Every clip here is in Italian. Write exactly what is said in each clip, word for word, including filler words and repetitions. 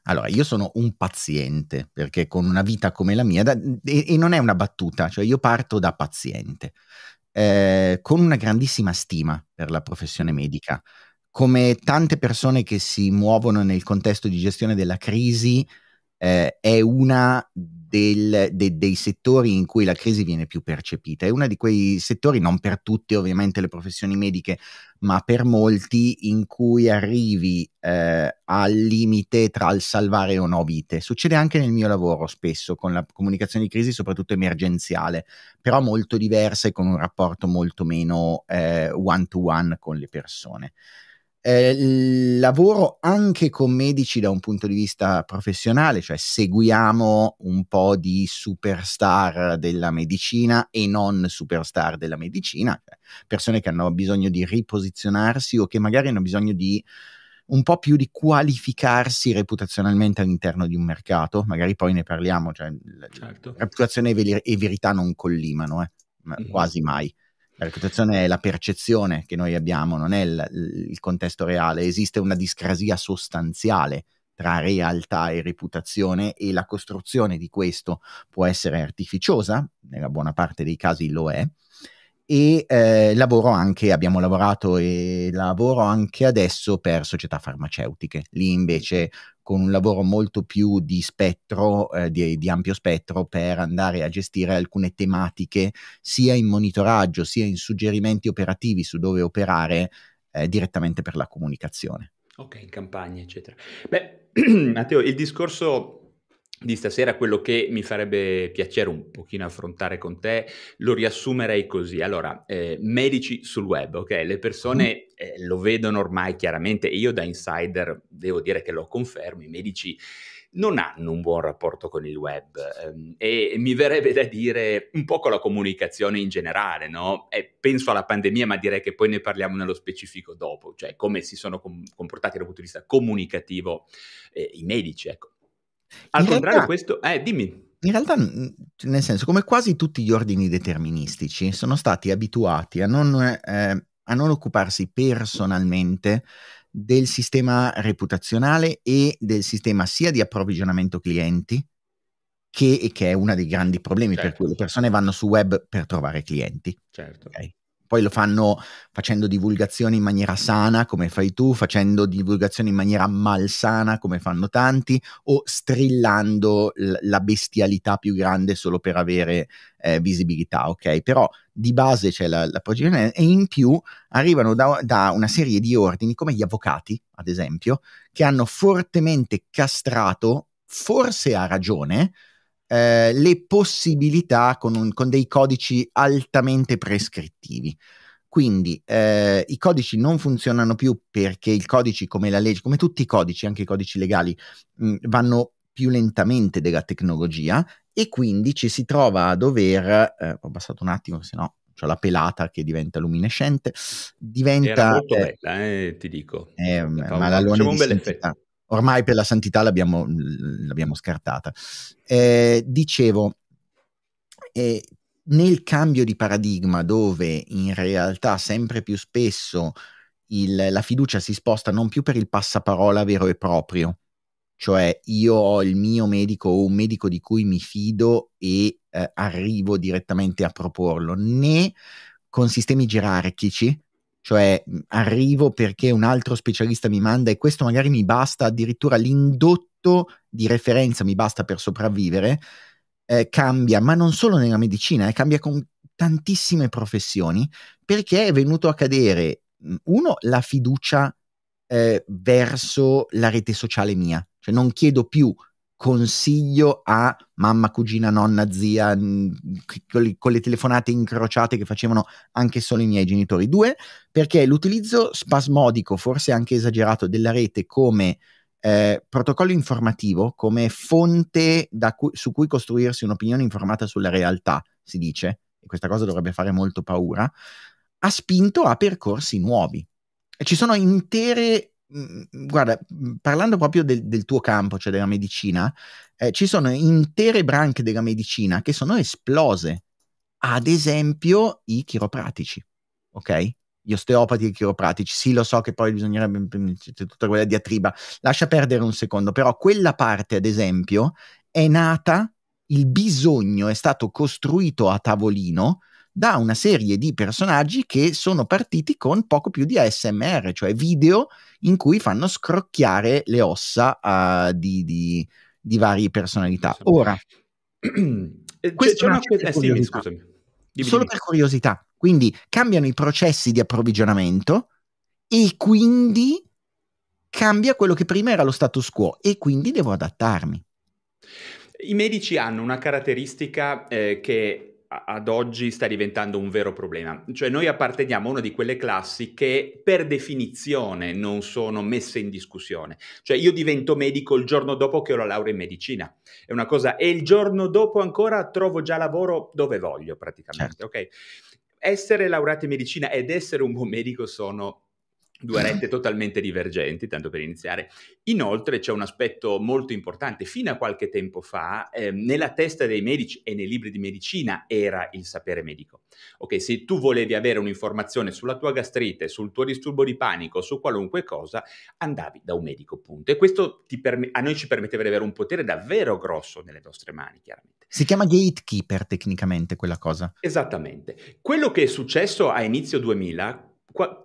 Allora, io sono un paziente, perché con una vita come la mia, da, e, e non è una battuta, cioè io parto da paziente, eh, con una grandissima stima per la professione medica. Come tante persone che si muovono nel contesto di gestione della crisi, eh, è una del, de, dei settori in cui la crisi viene più percepita, è una di quei settori, non per tutte ovviamente le professioni mediche, ma per molti, in cui arrivi eh, al limite tra il salvare o no vite. Succede anche nel mio lavoro spesso, con la comunicazione di crisi soprattutto emergenziale, però molto diversa e con un rapporto molto meno eh, one to one con le persone. Eh, lavoro anche con medici da un punto di vista professionale, cioè seguiamo un po' di superstar della medicina e non superstar della medicina, cioè persone che hanno bisogno di riposizionarsi o che magari hanno bisogno di un po' più di qualificarsi reputazionalmente all'interno di un mercato, magari poi ne parliamo, cioè certo. reputazione e, ver- e verità non collimano, eh, mm. quasi mai. La reputazione è la percezione che noi abbiamo, non è il, il contesto reale. Esiste una discrasia sostanziale tra realtà e reputazione e la costruzione di questo può essere artificiosa, nella buona parte dei casi lo è, e eh, lavoro anche, abbiamo lavorato e lavoro anche adesso per società farmaceutiche, lì invece con un lavoro molto più di spettro, eh, di, di ampio spettro, per andare a gestire alcune tematiche sia in monitoraggio sia in suggerimenti operativi su dove operare eh, direttamente per la comunicazione. Ok, campagne eccetera. Beh, Matteo, il discorso di stasera, quello che mi farebbe piacere un pochino affrontare con te, lo riassumerei così. Allora, eh, medici sul web, ok? Le persone eh, lo vedono ormai chiaramente, e io da insider devo dire che lo confermo, i medici non hanno un buon rapporto con il web ehm, e mi verrebbe da dire un po' con la comunicazione in generale, no? E penso alla pandemia, ma direi che poi ne parliamo nello specifico dopo, cioè come si sono com- comportati dal punto di vista comunicativo eh, i medici, ecco. Al in contrario realtà, questo... Eh, dimmi. In realtà, nel senso, come quasi tutti gli ordini deterministici, sono stati abituati a non, eh, a non occuparsi personalmente del sistema reputazionale e del sistema sia di approvvigionamento clienti, che, che è uno dei grandi problemi, certo. per cui le persone vanno su web per trovare clienti. Certo. Okay. Poi lo fanno facendo divulgazione in maniera sana, come fai tu, facendo divulgazione in maniera malsana, come fanno tanti, o strillando l- la bestialità più grande solo per avere eh, visibilità, ok? Però di base c'è la, la progettazione, e in più arrivano da, da una serie di ordini, come gli avvocati, ad esempio, che hanno fortemente castrato, forse a ragione, Eh, le possibilità con, un, con dei codici altamente prescrittivi. Quindi eh, i codici non funzionano più perché i codici, come la legge, come tutti i codici, anche i codici legali, mh, vanno più lentamente della tecnologia, e quindi ci si trova a dover, eh, ho abbassato un attimo, se no c'ho la pelata che diventa luminescente, diventa... Era molto eh, bella, eh, ti dico. Eh, ma la luna di santità, ormai per la santità l'abbiamo, l'abbiamo scartata. Eh, dicevo, eh, nel cambio di paradigma dove in realtà sempre più spesso il, la fiducia si sposta non più per il passaparola vero e proprio, cioè io ho il mio medico o un medico di cui mi fido e eh, arrivo direttamente a proporlo, né con sistemi gerarchici, cioè arrivo perché un altro specialista mi manda e questo magari mi basta, addirittura l'indotto di referenza mi basta per sopravvivere. Eh, cambia, ma non solo nella medicina, eh, cambia con tantissime professioni, perché è venuto a cadere, uno, la fiducia eh, verso la rete sociale mia, cioè non chiedo più consiglio a mamma, cugina, nonna, zia, mh, con, le, con le telefonate incrociate che facevano anche solo i miei genitori. Due, perché l'utilizzo spasmodico, forse anche esagerato, della rete come Eh, protocollo informativo, come fonte da cu- su cui costruirsi un'opinione informata sulla realtà, si dice, e questa cosa dovrebbe fare molto paura, ha spinto a percorsi nuovi. E ci sono intere, mh, guarda, parlando proprio del, del tuo campo, cioè della medicina, eh, ci sono intere branche della medicina che sono esplose, ad esempio i chiropratici, ok? Gli osteopati e i chiropratici, sì, lo so che poi bisognerebbe, c'è tutta quella diatriba, lascia perdere un secondo, però quella parte, ad esempio, è nata, il bisogno è stato costruito a tavolino da una serie di personaggi che sono partiti con poco più di A S M R, cioè video in cui fanno scrocchiare le ossa uh, di, di, di varie personalità. Ora, eh, questa è una cosa, scusami, scusami. Solo per curiosità, quindi cambiano i processi di approvvigionamento e quindi cambia quello che prima era lo status quo e quindi devo adattarmi. I medici hanno una caratteristica eh, che ad oggi sta diventando un vero problema, cioè noi apparteniamo a una di quelle classi che per definizione non sono messe in discussione, cioè io divento medico il giorno dopo che ho la laurea in medicina, è una cosa, e il giorno dopo ancora trovo già lavoro dove voglio praticamente, certo. Ok? Essere laureato in medicina ed essere un buon medico sono due rette totalmente divergenti, tanto per iniziare. Inoltre c'è un aspetto molto importante. Fino a qualche tempo fa, eh, nella testa dei medici e nei libri di medicina era il sapere medico. Ok, se tu volevi avere un'informazione sulla tua gastrite, sul tuo disturbo di panico, su qualunque cosa, andavi da un medico, punto. E questo ti perm- a noi ci permetteva di avere un potere davvero grosso nelle nostre mani, chiaramente. Si chiama gatekeeper tecnicamente quella cosa. Esattamente. Quello che è successo a inizio duemila,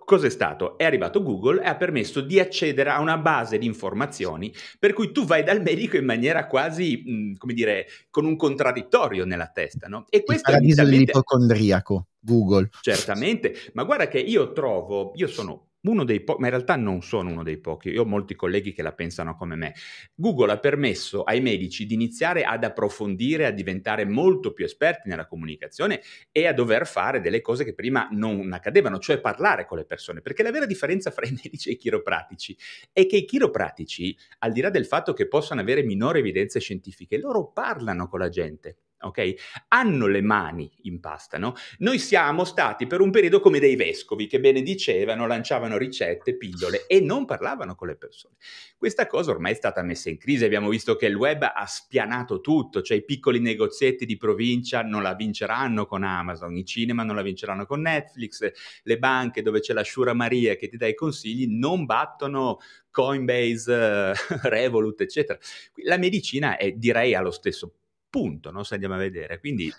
cos'è stato? È arrivato Google e ha permesso di accedere a una base di informazioni per cui tu vai dal medico in maniera quasi, mh, come dire, con un contraddittorio nella testa, no? E questo è il paradiso dell'ipocondriaco, Google. Certamente, ma guarda che io trovo, io sono uno dei pochi, ma in realtà non sono uno dei pochi, io ho molti colleghi che la pensano come me. Google ha permesso ai medici di iniziare ad approfondire, a diventare molto più esperti nella comunicazione e a dover fare delle cose che prima non accadevano, cioè parlare con le persone, perché la vera differenza fra i medici e i chiropratici è che i chiropratici, al di là del fatto che possano avere minore evidenze scientifiche, loro parlano con la gente. Ok? Hanno le mani in pasta, no? Noi siamo stati per un periodo come dei vescovi che benedicevano, lanciavano ricette, pillole e non parlavano con le persone. Questa cosa ormai è stata messa in crisi, abbiamo visto che il web ha spianato tutto, cioè i piccoli negozietti di provincia non la vinceranno con Amazon, i cinema non la vinceranno con Netflix, le banche dove c'è la Shura Maria che ti dà i consigli non battono Coinbase, Revolut, eccetera. La medicina è, direi, allo stesso punto. Punto, no? Se andiamo a vedere, quindi...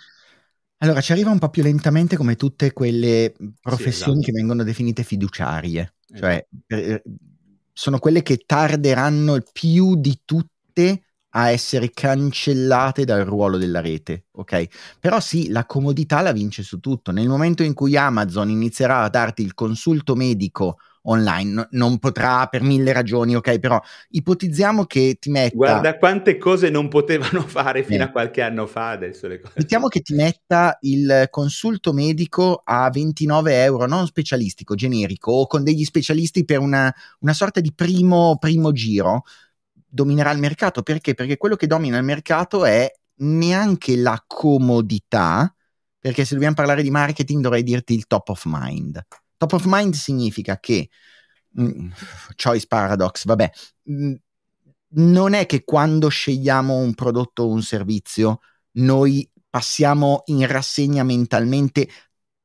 Allora, ci arriva un po' più lentamente come tutte quelle professioni, sì, esatto, che vengono definite fiduciarie, eh. Cioè per, sono quelle che tarderanno più di tutte a essere cancellate dal ruolo della rete, ok? Però sì, la comodità la vince su tutto. Nel momento in cui Amazon inizierà a darti il consulto medico online, non potrà per mille ragioni, ok, però ipotizziamo che ti metta... Guarda quante cose non potevano fare fino eh. a qualche anno fa, adesso le cose... Mettiamo che ti metta il consulto medico a ventinove euro, non specialistico, generico, o con degli specialisti per una, una sorta di primo, primo giro, dominerà il mercato. Perché? Perché quello che domina il mercato è neanche la comodità, perché se dobbiamo parlare di marketing dovrei dirti il top of mind. Top of mind significa che mh, choice paradox, vabbè, mh, non è che quando scegliamo un prodotto o un servizio noi passiamo in rassegna mentalmente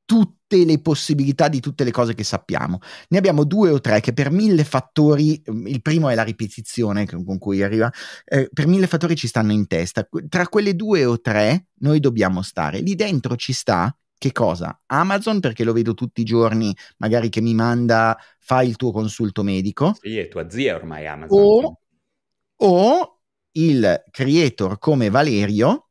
tutte le possibilità di tutte le cose che sappiamo. Ne abbiamo due o tre che per mille fattori, il primo è la ripetizione con cui arriva, eh, per mille fattori ci stanno in testa. Tra quelle due o tre noi dobbiamo stare. Lì dentro ci sta, che cosa? Amazon, perché lo vedo tutti i giorni, magari che mi manda, fai il tuo consulto medico. Sì, è tua zia ormai Amazon. O, o il creator come Valerio,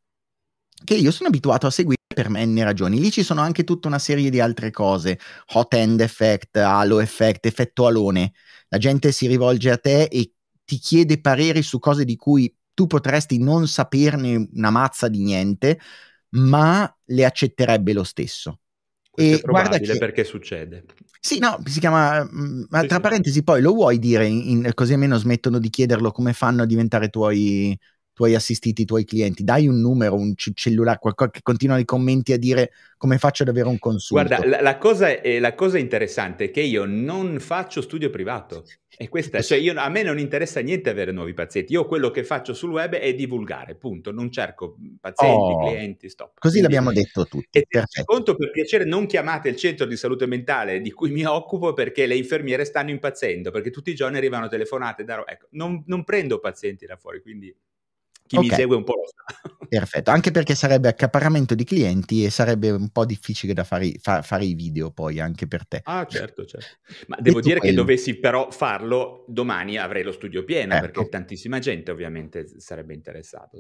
che io sono abituato a seguire per mille ragioni. Lì ci sono anche tutta una serie di altre cose, hot end effect, halo effect, effetto alone. La gente si rivolge a te e ti chiede pareri su cose di cui tu potresti non saperne una mazza di niente, ma le accetterebbe lo stesso. Questo e è probabile, guarda che... perché succede. Sì, no, si chiama, ma tra parentesi poi lo vuoi dire, in, in, così almeno smettono di chiederlo come fanno a diventare tuoi... tuoi assistiti, i tuoi clienti, dai un numero, un c- cellulare, qualcosa, che continuano i commenti a dire come faccio ad avere un consulto. Guarda, la, la, cosa, è, la cosa interessante è che io non faccio studio privato, e questa, cioè io, a me non interessa niente avere nuovi pazienti, io quello che faccio sul web è divulgare, punto, non cerco pazienti, oh, clienti, stop. Così quindi, l'abbiamo detto tutti. E conto, per piacere, non chiamate il centro di salute mentale di cui mi occupo, perché le infermiere stanno impazzendo, perché tutti i giorni arrivano telefonate, da ro- ecco, non, non prendo pazienti da fuori, quindi... Chi okay. mi segue un po' lo sa. Perfetto, anche perché sarebbe accaparramento di clienti e sarebbe un po' difficile da fare, fa, fare i video poi anche per te. Ah certo, certo. Ma e devo dire quello. Che dovessi però farlo domani avrei lo studio pieno, certo. Perché tantissima gente ovviamente sarebbe interessata.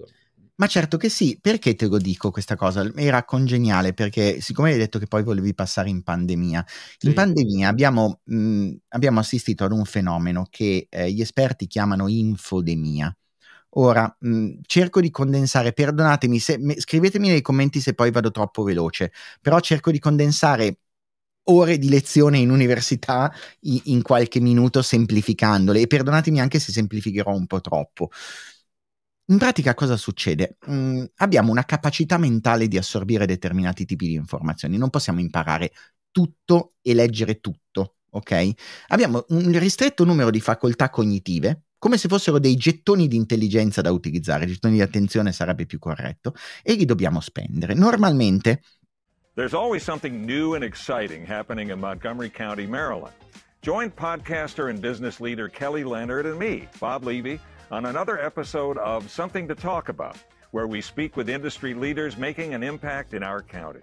Ma certo che sì, perché te lo dico questa cosa? Era congeniale perché siccome hai detto che poi volevi passare in pandemia, in sì. pandemia abbiamo, mh, abbiamo assistito ad un fenomeno che eh, gli esperti chiamano infodemia. Ora, mh, cerco di condensare, perdonatemi, se, me, scrivetemi nei commenti se poi vado troppo veloce, però cerco di condensare ore di lezione in università i, in qualche minuto semplificandole, e perdonatemi anche se semplificherò un po' troppo. In pratica cosa succede? Mh, abbiamo una capacità mentale di assorbire determinati tipi di informazioni, non possiamo imparare tutto e leggere tutto, ok? Abbiamo un ristretto numero di facoltà cognitive, come se fossero dei gettoni di intelligenza da utilizzare, gettoni di attenzione sarebbe più corretto, e li dobbiamo spendere. Normalmente... There's always something new and exciting happening in Montgomery County, Maryland. Join podcaster and business leader Kelly Leonard and me, Bob Levy, on another episode of Something to Talk About, where we speak with industry leaders making an impact in our county.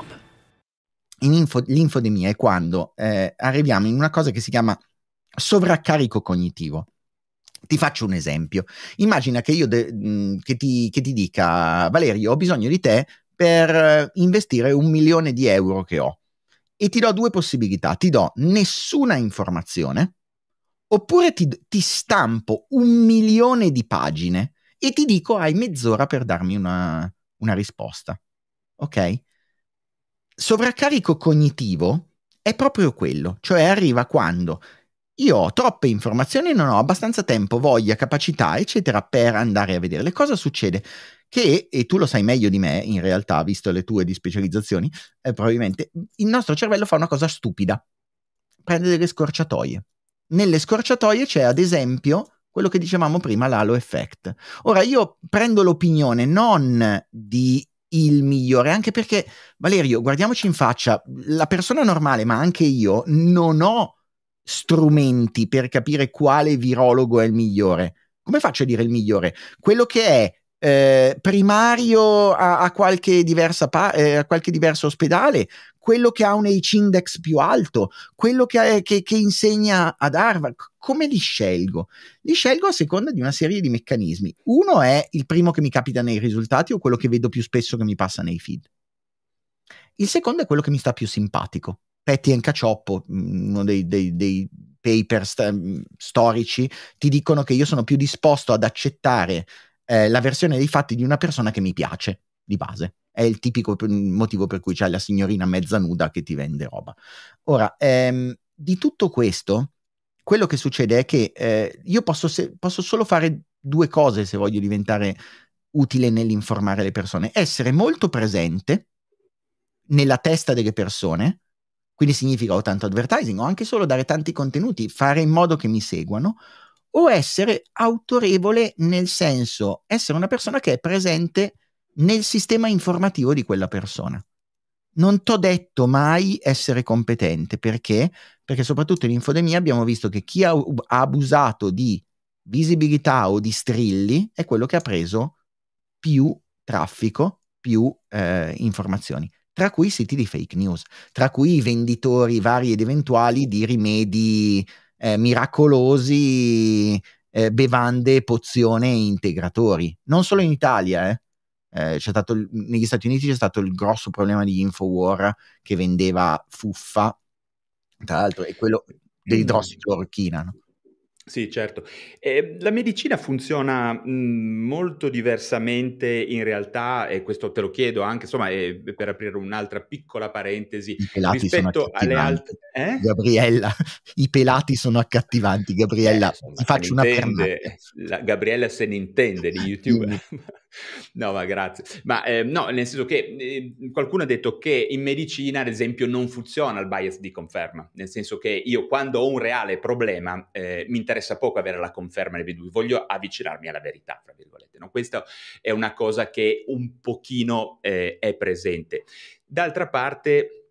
In info, l'infodemia è quando eh, arriviamo in una cosa che si chiama sovraccarico cognitivo. Ti faccio un esempio. Immagina che io de- che, ti, che ti dica Valerio, ho bisogno di te per investire un milione di euro che ho, e ti do due possibilità. Ti do nessuna informazione, oppure ti, ti stampo un milione di pagine e ti dico hai mezz'ora per darmi una, una risposta. Ok? Sovraccarico cognitivo è proprio quello, cioè arriva quando io ho troppe informazioni, non ho abbastanza tempo, voglia, capacità, eccetera, per andare a vederle. Cosa succede? Che, e tu lo sai meglio di me in realtà, visto le tue di specializzazioni, eh, probabilmente il nostro cervello fa una cosa stupida, prende delle scorciatoie. Nelle scorciatoie c'è ad esempio quello che dicevamo prima, l'halo effect. Ora io prendo l'opinione non di... il migliore, anche perché Valerio, guardiamoci in faccia, la persona normale, ma anche io non ho strumenti per capire quale virologo è il migliore, come faccio a dire il migliore? Quello che è eh, primario a, a, qualche diversa pa- eh, a qualche diverso ospedale, quello che ha un H-index più alto, quello che, è, che, che insegna ad Harvard. Come li scelgo? Li scelgo a seconda di una serie di meccanismi. Uno è il primo che mi capita nei risultati o quello che vedo più spesso che mi passa nei feed. Il secondo è quello che mi sta più simpatico. Petty and Cacioppo, uno dei, dei, dei paper st- storici, ti dicono che io sono più disposto ad accettare eh, la versione dei fatti di una persona che mi piace, di base. È il tipico motivo per cui c'è la signorina mezza nuda che ti vende roba. Ora, ehm, di tutto questo, quello che succede è che eh, io posso, se- posso solo fare due cose se voglio diventare utile nell'informare le persone. Essere molto presente nella testa delle persone, quindi significa o tanto advertising o anche solo dare tanti contenuti, fare in modo che mi seguano, o essere autorevole nel senso essere una persona che è presente nel sistema informativo di quella persona. Non t'ho detto mai essere competente, perché? Perché soprattutto in infodemia abbiamo visto che chi ha, ha abusato di visibilità o di strilli è quello che ha preso più traffico, più eh, informazioni, tra cui siti di fake news, tra cui i venditori vari ed eventuali di rimedi eh, miracolosi, eh, bevande, pozione e integratori. Non solo in Italia, eh. Eh, c'è stato, negli Stati Uniti c'è stato il grosso problema di Infowar che vendeva fuffa, tra l'altro, e quello dell'idrossiclorochina, no? Sì, certo. Eh, la medicina funziona mh, molto diversamente in realtà, e questo te lo chiedo anche, insomma, eh, per aprire un'altra piccola parentesi. I pelati rispetto sono alle altre, eh? Gabriella, i pelati sono accattivanti, Gabriella. Eh, insomma, ti faccio una intende, la Gabriella se ne intende di YouTube. No, ma grazie. Ma eh, no, nel senso che eh, qualcuno ha detto che in medicina, ad esempio, non funziona il bias di conferma, nel senso che io quando ho un reale problema eh, mi interessa poco avere la conferma dei dubbi, voglio avvicinarmi alla verità, tra virgolette, no? Questa è una cosa che un pochino eh, è presente. D'altra parte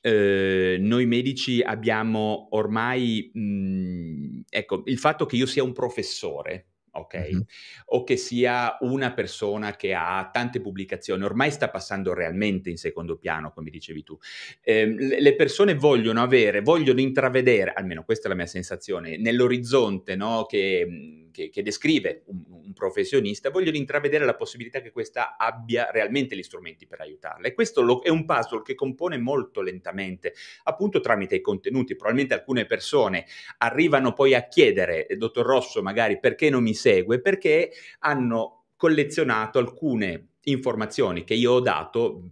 eh, noi medici abbiamo ormai mh, ecco, il fatto che io sia un professore, ok, mm-hmm. o che sia una persona che ha tante pubblicazioni, ormai sta passando realmente in secondo piano, come dicevi tu. Eh, le persone vogliono avere, vogliono intravedere, almeno questa è la mia sensazione, nell'orizzonte, no, che, che, che descrive un, un professionista, vogliono intravedere la possibilità che questa abbia realmente gli strumenti per aiutarla. E questo lo, è un puzzle che compone molto lentamente, appunto tramite i contenuti. Probabilmente alcune persone arrivano poi a chiedere, dottor Rosso, magari perché non mi segue, perché hanno collezionato alcune informazioni che io ho dato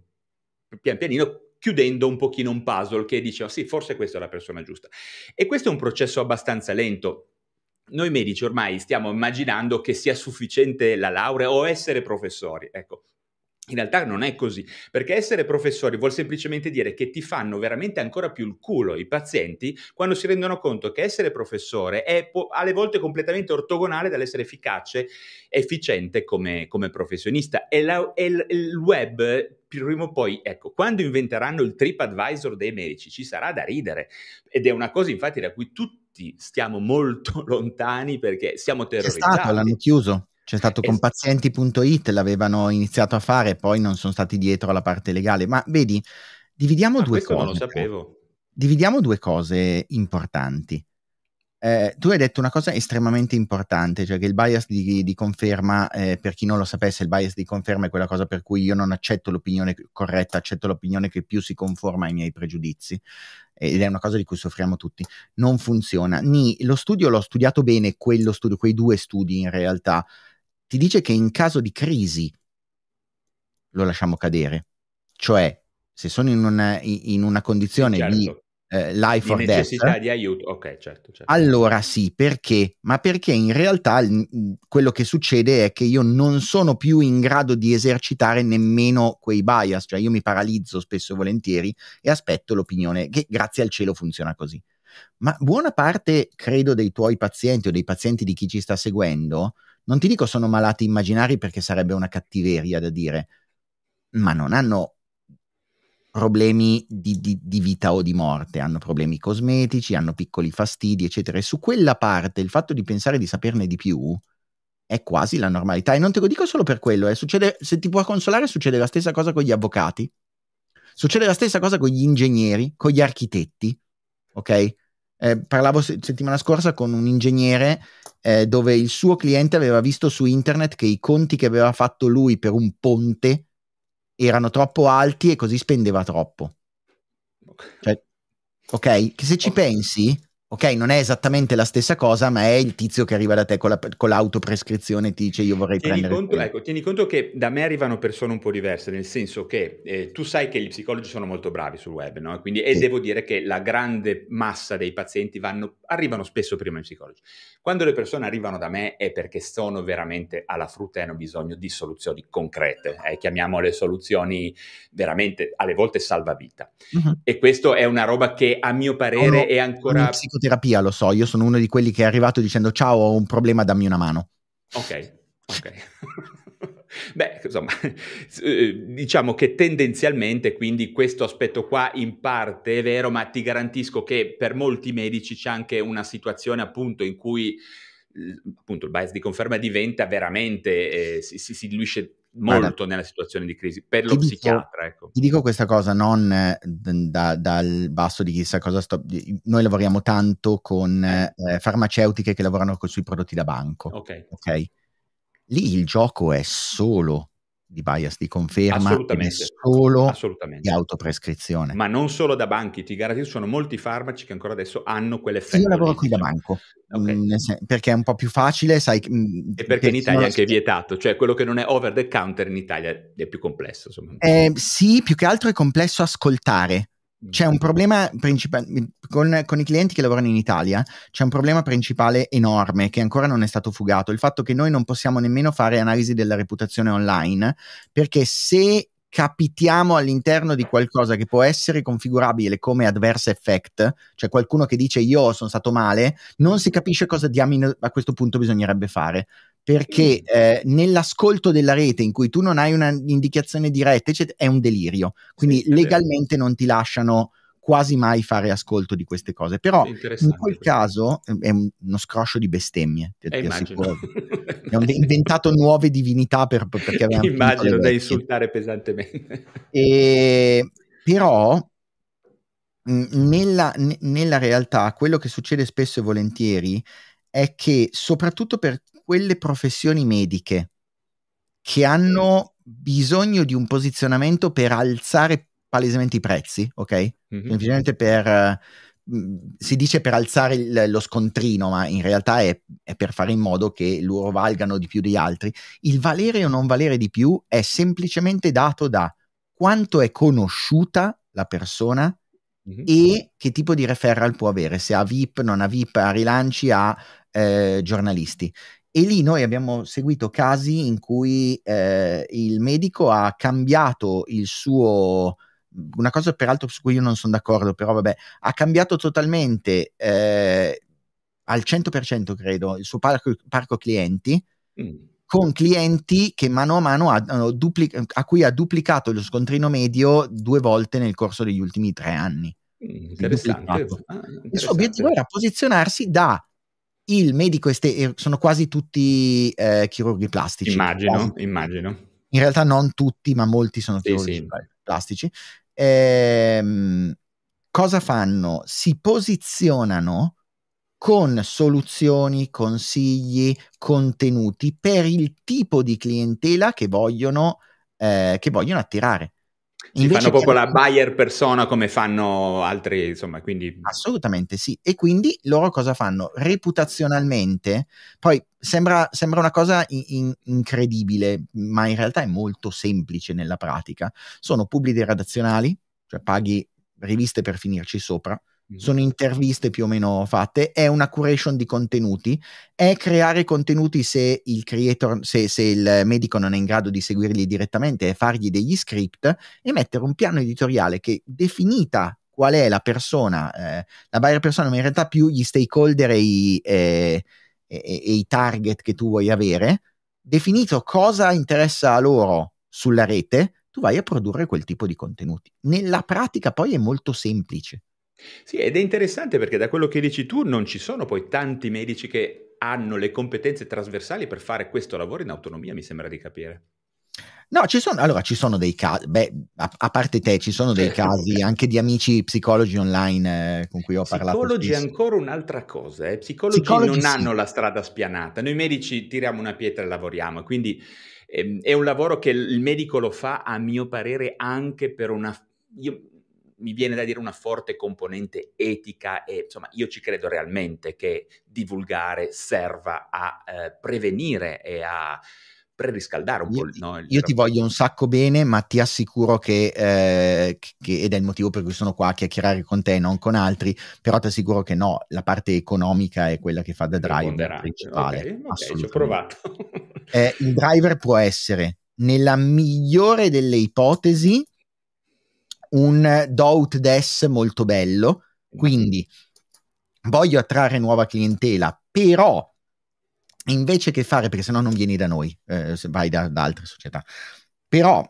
pian pianino, chiudendo un pochino un puzzle che diceva sì, forse questa è la persona giusta. E questo è un processo abbastanza lento. Noi medici ormai stiamo immaginando che sia sufficiente la laurea o essere professori, ecco. In realtà non è così, perché essere professori vuol semplicemente dire che ti fanno veramente ancora più il culo i pazienti quando si rendono conto che essere professore è po- alle volte completamente ortogonale dall'essere efficace, efficiente come, come professionista. E, la, e il web, prima o poi, ecco, quando inventeranno il TripAdvisor dei medici ci sarà da ridere, ed è una cosa infatti da cui tutti stiamo molto lontani perché siamo terrorizzati. C'è stato, l'hanno chiuso. C'è stato con pazienti punto it, l'avevano iniziato a fare, poi non sono stati dietro alla parte legale. Ma vedi, dividiamo ah, due questo cose. Questo non lo sapevo. Dividiamo due cose importanti. Eh, tu hai detto una cosa estremamente importante, cioè che il bias di, di conferma, eh, per chi non lo sapesse, il bias di conferma è quella cosa per cui io non accetto l'opinione corretta, accetto l'opinione che più si conforma ai miei pregiudizi. Ed è una cosa di cui soffriamo tutti. Non funziona. Ni, lo studio l'ho studiato bene, quello studio, quei due studi in realtà, ti dice che in caso di crisi lo lasciamo cadere, cioè se sono in una, in una condizione certo. di eh, life di or necessità death, di aiuto, ok, certo, certo. Allora sì, perché? Ma perché in realtà l- quello che succede è che io non sono più in grado di esercitare nemmeno quei bias, cioè io mi paralizzo spesso e volentieri e aspetto l'opinione, che grazie al cielo funziona così. Ma buona parte, credo, dei tuoi pazienti o dei pazienti di chi ci sta seguendo, non ti dico sono malati immaginari perché sarebbe una cattiveria da dire, ma non hanno problemi di, di, di vita o di morte, hanno problemi cosmetici, hanno piccoli fastidi, eccetera. E su quella parte il fatto di pensare di saperne di più è quasi la normalità. E non te lo dico solo per quello, eh. Succede, se ti può consolare, succede la stessa cosa con gli avvocati, succede la stessa cosa con gli ingegneri, con gli architetti, ok? Eh, parlavo se- settimana scorsa con un ingegnere eh, dove il suo cliente aveva visto su internet che i conti che aveva fatto lui per un ponte erano troppo alti e così spendeva troppo. Cioè, ok, che se ci pensi, ok, non è esattamente la stessa cosa, ma è il tizio che arriva da te con, la, con l'autoprescrizione e ti dice io vorrei tieni prendere... Conto, ecco, tieni conto che da me arrivano persone un po' diverse, nel senso che eh, tu sai che gli psicologi sono molto bravi sul web, no? Quindi, e sì. Devo dire che la grande massa dei pazienti vanno, arrivano spesso prima ai psicologi. Quando le persone arrivano da me è perché sono veramente alla frutta e hanno bisogno di soluzioni concrete, eh, chiamiamole soluzioni veramente, alle volte salvavita. Uh-huh. E questo è una roba che a mio parere no, è ancora... terapia, lo so, io sono uno di quelli che è arrivato dicendo ciao, ho un problema, dammi una mano. Ok, ok. Beh, insomma, diciamo che tendenzialmente quindi questo aspetto qua in parte è vero, ma ti garantisco che per molti medici c'è anche una situazione appunto in cui appunto il bias di conferma diventa veramente, eh, si, si diluisce molto nella situazione di crisi per lo ti psichiatra dico, ecco. Ti dico questa cosa non da, dal basso di chissà cosa sto, noi lavoriamo tanto con eh, farmaceutiche che lavorano sui prodotti da banco, okay. ok lì il gioco è solo di bias di conferma, assolutamente, è solo assolutamente. Di autoprescrizione, ma non solo da banchi, ti garantisco sono molti farmaci che ancora adesso hanno quell'effetto. Io lavoro qui da banco, okay. mh, perché è un po' più facile, sai, mh, e perché in Italia è anche vietato, cioè quello che non è over the counter in Italia è più complesso, insomma. Eh, sì, più che altro è complesso ascoltare. C'è un problema principale con, con i clienti che lavorano in Italia, c'è un problema principale enorme che ancora non è stato fugato, il fatto che noi non possiamo nemmeno fare analisi della reputazione online, perché se capitiamo all'interno di qualcosa che può essere configurabile come adverse effect, cioè qualcuno che dice io sono stato male, non si capisce cosa diamine a questo punto bisognerebbe fare, perché eh, nell'ascolto della rete in cui tu non hai un'indicazione diretta eccetera, è un delirio, quindi sì, legalmente non ti lasciano quasi mai fare ascolto di queste cose, però in quel caso è uno scroscio di bestemmie, ti, eh, ti assicuro. Abbiamo inventato nuove divinità per, perché avevamo immagino da insultare pesantemente e, però nella, n- nella realtà quello che succede spesso e volentieri è che soprattutto per quelle professioni mediche che hanno bisogno di un posizionamento per alzare palesemente i prezzi, ok? Mm-hmm. Semplicemente per, si dice per alzare il, lo scontrino, ma in realtà è, è per fare in modo che loro valgano di più degli altri. Il valere o non valere di più è semplicemente dato da quanto è conosciuta la persona, mm-hmm. e che tipo di referral può avere, se ha V I P, non ha V I P, ha rilanci, ha eh, giornalisti. E lì noi abbiamo seguito casi in cui eh, il medico ha cambiato il suo... Una cosa peraltro su cui io non sono d'accordo, però vabbè, ha cambiato totalmente eh, al cento per cento credo il suo parco, parco clienti, mm. con clienti che mano a mano ha, hanno dupli- a cui ha duplicato lo scontrino medio due volte nel corso degli ultimi tre anni. Mm, interessante. Ah, interessante. Il suo obiettivo era posizionarsi da il medico estetico, sono quasi tutti eh, chirurghi plastici. Immagino, no? Immagino. In realtà non tutti, ma molti sono sì, chirurghi sì. plastici. Eh, cosa fanno? Si posizionano con soluzioni, consigli, contenuti per il tipo di clientela che vogliono, eh, che vogliono attirare. Si fanno proprio la buyer persona come fanno altri, insomma, quindi... Assolutamente sì, e quindi loro cosa fanno? Reputazionalmente, poi sembra, sembra una cosa in, in, incredibile, ma in realtà è molto semplice nella pratica. Sono pubbliche redazionali, cioè paghi riviste per finirci sopra, mm-hmm. sono interviste più o meno fatte, è una curation di contenuti, è creare contenuti se il creator, se, se il medico non è in grado di seguirli direttamente, è fargli degli script e mettere un piano editoriale che, definita qual è la persona, eh, la buyer persona, ma in realtà più gli stakeholder e i, eh, e, e i target che tu vuoi avere, definito cosa interessa a loro sulla rete, tu vai a produrre quel tipo di contenuti. Nella pratica poi è molto semplice. Sì, ed è interessante perché da quello che dici tu non ci sono poi tanti medici che hanno le competenze trasversali per fare questo lavoro in autonomia, mi sembra di capire. No, ci sono, allora ci sono dei casi, beh, a, a parte te, ci sono dei casi anche di amici psicologi online eh, con cui ho psicologi parlato. Psicologi è ancora un'altra cosa, eh. psicologi, psicologi non sì. hanno la strada spianata, noi medici tiriamo una pietra e lavoriamo, quindi eh, è un lavoro che il medico lo fa a mio parere anche per una, io, mi viene da dire una forte componente etica e insomma io ci credo realmente che divulgare serva a eh, prevenire e a preriscaldare un po'. Io, no, il io ti voglio un sacco bene, ma ti assicuro che, eh, che ed è il motivo per cui sono qua a chiacchierare con te, non con altri, però ti assicuro che no, la parte economica è quella che fa da driver principale. Okay, okay, ci ho provato. eh, il driver può essere, nella migliore delle ipotesi, un do-ut des molto bello, quindi voglio attrarre nuova clientela, però invece che fare, perché sennò non vieni da noi, eh, se vai da, da altre società, però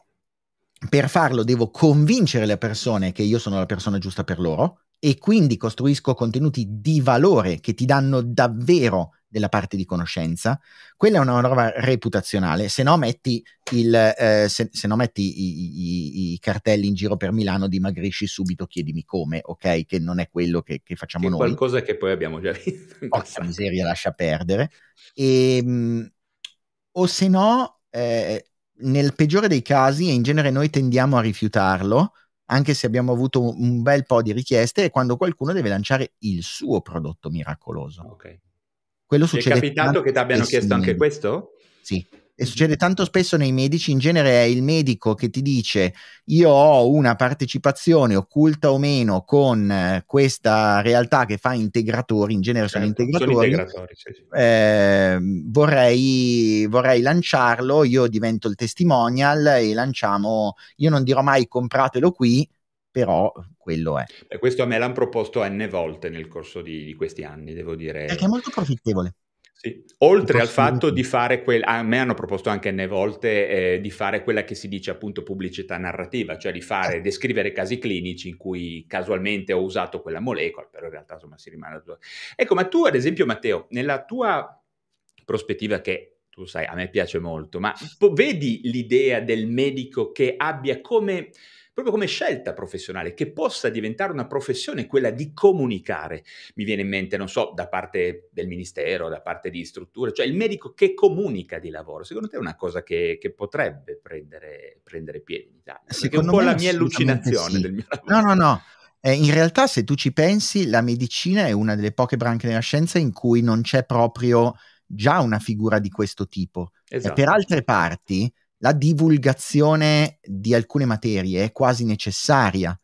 per farlo devo convincere le persone che io sono la persona giusta per loro e quindi costruisco contenuti di valore che ti danno davvero della parte di conoscenza. Quella è una roba reputazionale, se no metti, il, eh, se, se no metti i, i, i cartelli in giro per Milano, dimagrisci subito, chiedimi come, ok? Che non è quello che, che facciamo che noi. È qualcosa che poi abbiamo già visto. Porca miseria, lascia perdere. E, mh, o se no, eh, nel peggiore dei casi, e in genere noi tendiamo a rifiutarlo, anche se abbiamo avuto un bel po' di richieste, è quando qualcuno deve lanciare il suo prodotto miracoloso. Ok. Quello succede. È capitato che ti abbiano chiesto anche questo? Sì, e succede tanto spesso nei medici. In genere è il medico che ti dice: io ho una partecipazione occulta o meno con questa realtà che fa integratori, in genere certo, sono integratori, sono integratori sì, sì. Eh, vorrei, vorrei lanciarlo, io divento il testimonial e lanciamo, io non dirò mai compratelo qui, però quello è. E questo a me l'hanno proposto n volte nel corso di, di questi anni, devo dire. Perché è molto profittevole. Sì. Oltre al fatto di fare, quel, a me hanno proposto anche n volte eh, di fare quella che si dice appunto pubblicità narrativa, cioè di fare, descrivere casi clinici in cui casualmente ho usato quella molecola, però in realtà insomma si rimane... Ecco, ma tu ad esempio Matteo, nella tua prospettiva che... Tu sai, a me piace molto, ma vedi l'idea del medico che abbia come, proprio come scelta professionale, che possa diventare una professione quella di comunicare. Mi viene in mente, non so, da parte del ministero, da parte di strutture, cioè il medico che comunica di lavoro. Secondo te è una cosa che, che potrebbe prendere, prendere piede in Italia? Perché è un po' la mia allucinazione sì. del mio lavoro. No, no, no. Eh, in realtà, se tu ci pensi, la medicina è una delle poche branche della scienza in cui non c'è proprio... già una figura di questo tipo. Esatto. Per altre parti la divulgazione di alcune materie è quasi necessaria.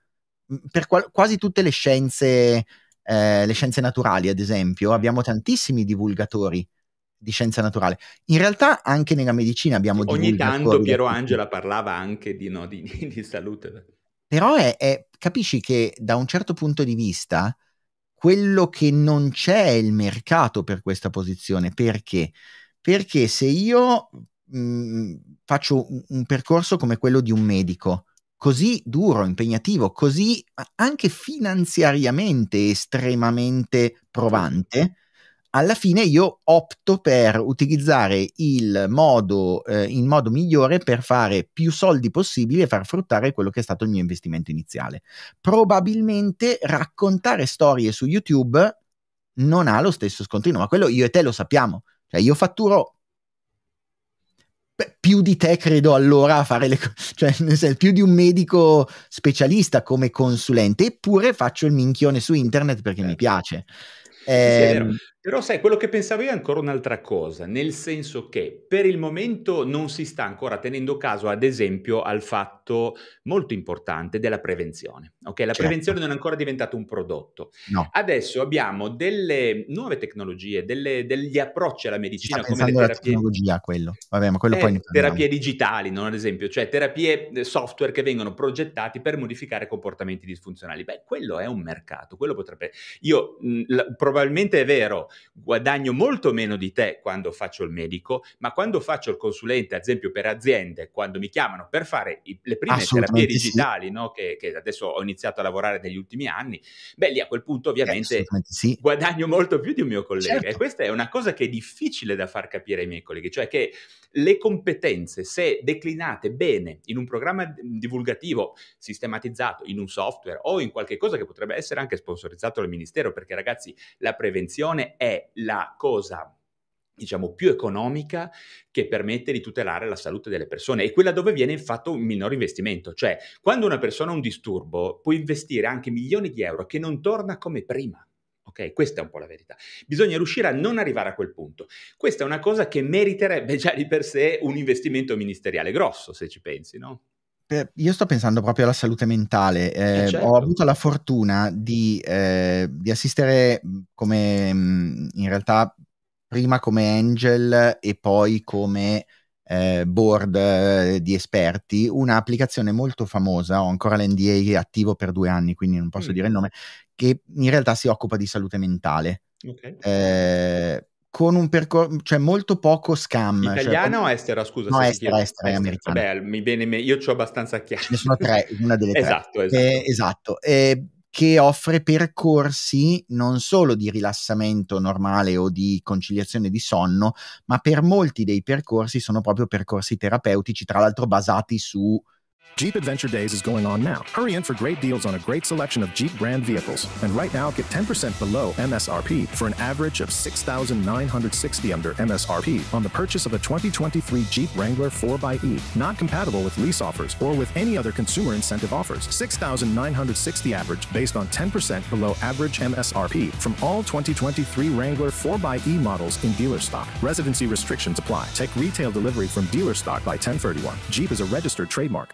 Per qual- quasi tutte le scienze, eh, le scienze naturali, ad esempio, abbiamo tantissimi divulgatori di scienza naturale. In realtà anche nella medicina abbiamo ogni divulgatori. Ogni tanto Piero Angela parlava anche di, no, di, di salute. Però è, è, capisci che da un certo punto di vista... quello che non c'è è il mercato per questa posizione. Perché? Perché se io mh, faccio un, un percorso come quello di un medico, così duro, impegnativo, così anche finanziariamente estremamente provante, alla fine io opto per utilizzare il modo, eh, il modo migliore per fare più soldi possibili e far fruttare quello che è stato il mio investimento iniziale. Probabilmente raccontare storie su YouTube non ha lo stesso scontrino, ma quello io e te lo sappiamo. Cioè io fatturo più di te, credo, allora a fare le co- cioè nel senso, più di un medico specialista come consulente, eppure faccio il minchione su internet perché eh. mi piace. Eh, sì, però sai, quello che pensavo io è ancora un'altra cosa, nel senso che per il momento non si sta ancora tenendo caso ad esempio al fatto molto importante della prevenzione, ok? La certo. prevenzione non è ancora diventato un prodotto, no. Adesso abbiamo delle nuove tecnologie, delle, degli approcci alla medicina come le terapie, tecnologia, quello. Vabbè, ma quello eh, poi ne terapie digitali, non ad esempio, cioè terapie software che vengono progettati per modificare comportamenti disfunzionali. Beh, quello è un mercato, quello potrebbe... io mh, la, probabilmente è vero guadagno molto meno di te quando faccio il medico, ma quando faccio il consulente, ad esempio per aziende, quando mi chiamano per fare i, le prime terapie digitali, sì. no? che, che adesso ho iniziato a lavorare negli ultimi anni, beh lì a quel punto ovviamente sì. guadagno molto più di un mio collega. Certo. E questa è una cosa che è difficile da far capire ai miei colleghi, cioè che le competenze, se declinate bene in un programma divulgativo sistematizzato, in un software o in qualche cosa che potrebbe essere anche sponsorizzato dal ministero, perché ragazzi la prevenzione è la cosa diciamo più economica che permette di tutelare la salute delle persone, e quella dove viene fatto un minor investimento, cioè quando una persona ha un disturbo puoi investire anche milioni di euro che non torna come prima. Ok, questa è un po' la verità. Bisogna riuscire a non arrivare a quel punto. Questa è una cosa che meriterebbe già di per sé un investimento ministeriale grosso, se ci pensi, no? Io sto pensando proprio alla salute mentale. Eh, eh certo. Ho avuto la fortuna di, eh, di assistere come, in realtà, prima come Angel e poi come eh, board di esperti, un'applicazione molto famosa, ho ancora l'N D A attivo per due anni, quindi non posso mm. dire il nome, che in realtà si occupa di salute mentale. Okay. Eh, con un percorso, cioè molto poco scam. Italiana cioè, o estera? Scusa. No, estera, estera, è americana. Vabbè, mi viene, io c'ho abbastanza chiaro. Ce ne sono tre, una delle tre. Esatto, esatto. Eh, esatto. Eh, che offre percorsi non solo di rilassamento normale o di conciliazione di sonno, ma per molti dei percorsi sono proprio percorsi terapeutici, tra l'altro basati su... Jeep Adventure Days is going on now. Hurry in for great deals on a great selection of Jeep brand vehicles. And right now, get ten percent below M S R P for an average of six thousand nine hundred sixty dollars under M S R P on the purchase of a twenty twenty-three Jeep Wrangler four by E. Not compatible with lease offers or with any other consumer incentive offers. six thousand nine hundred sixty dollars average based on ten percent below average M S R P from all twenty twenty-three Wrangler four by E models in dealer stock. Residency restrictions apply. Take retail delivery from dealer stock by ten thirty-one. Jeep is a registered trademark.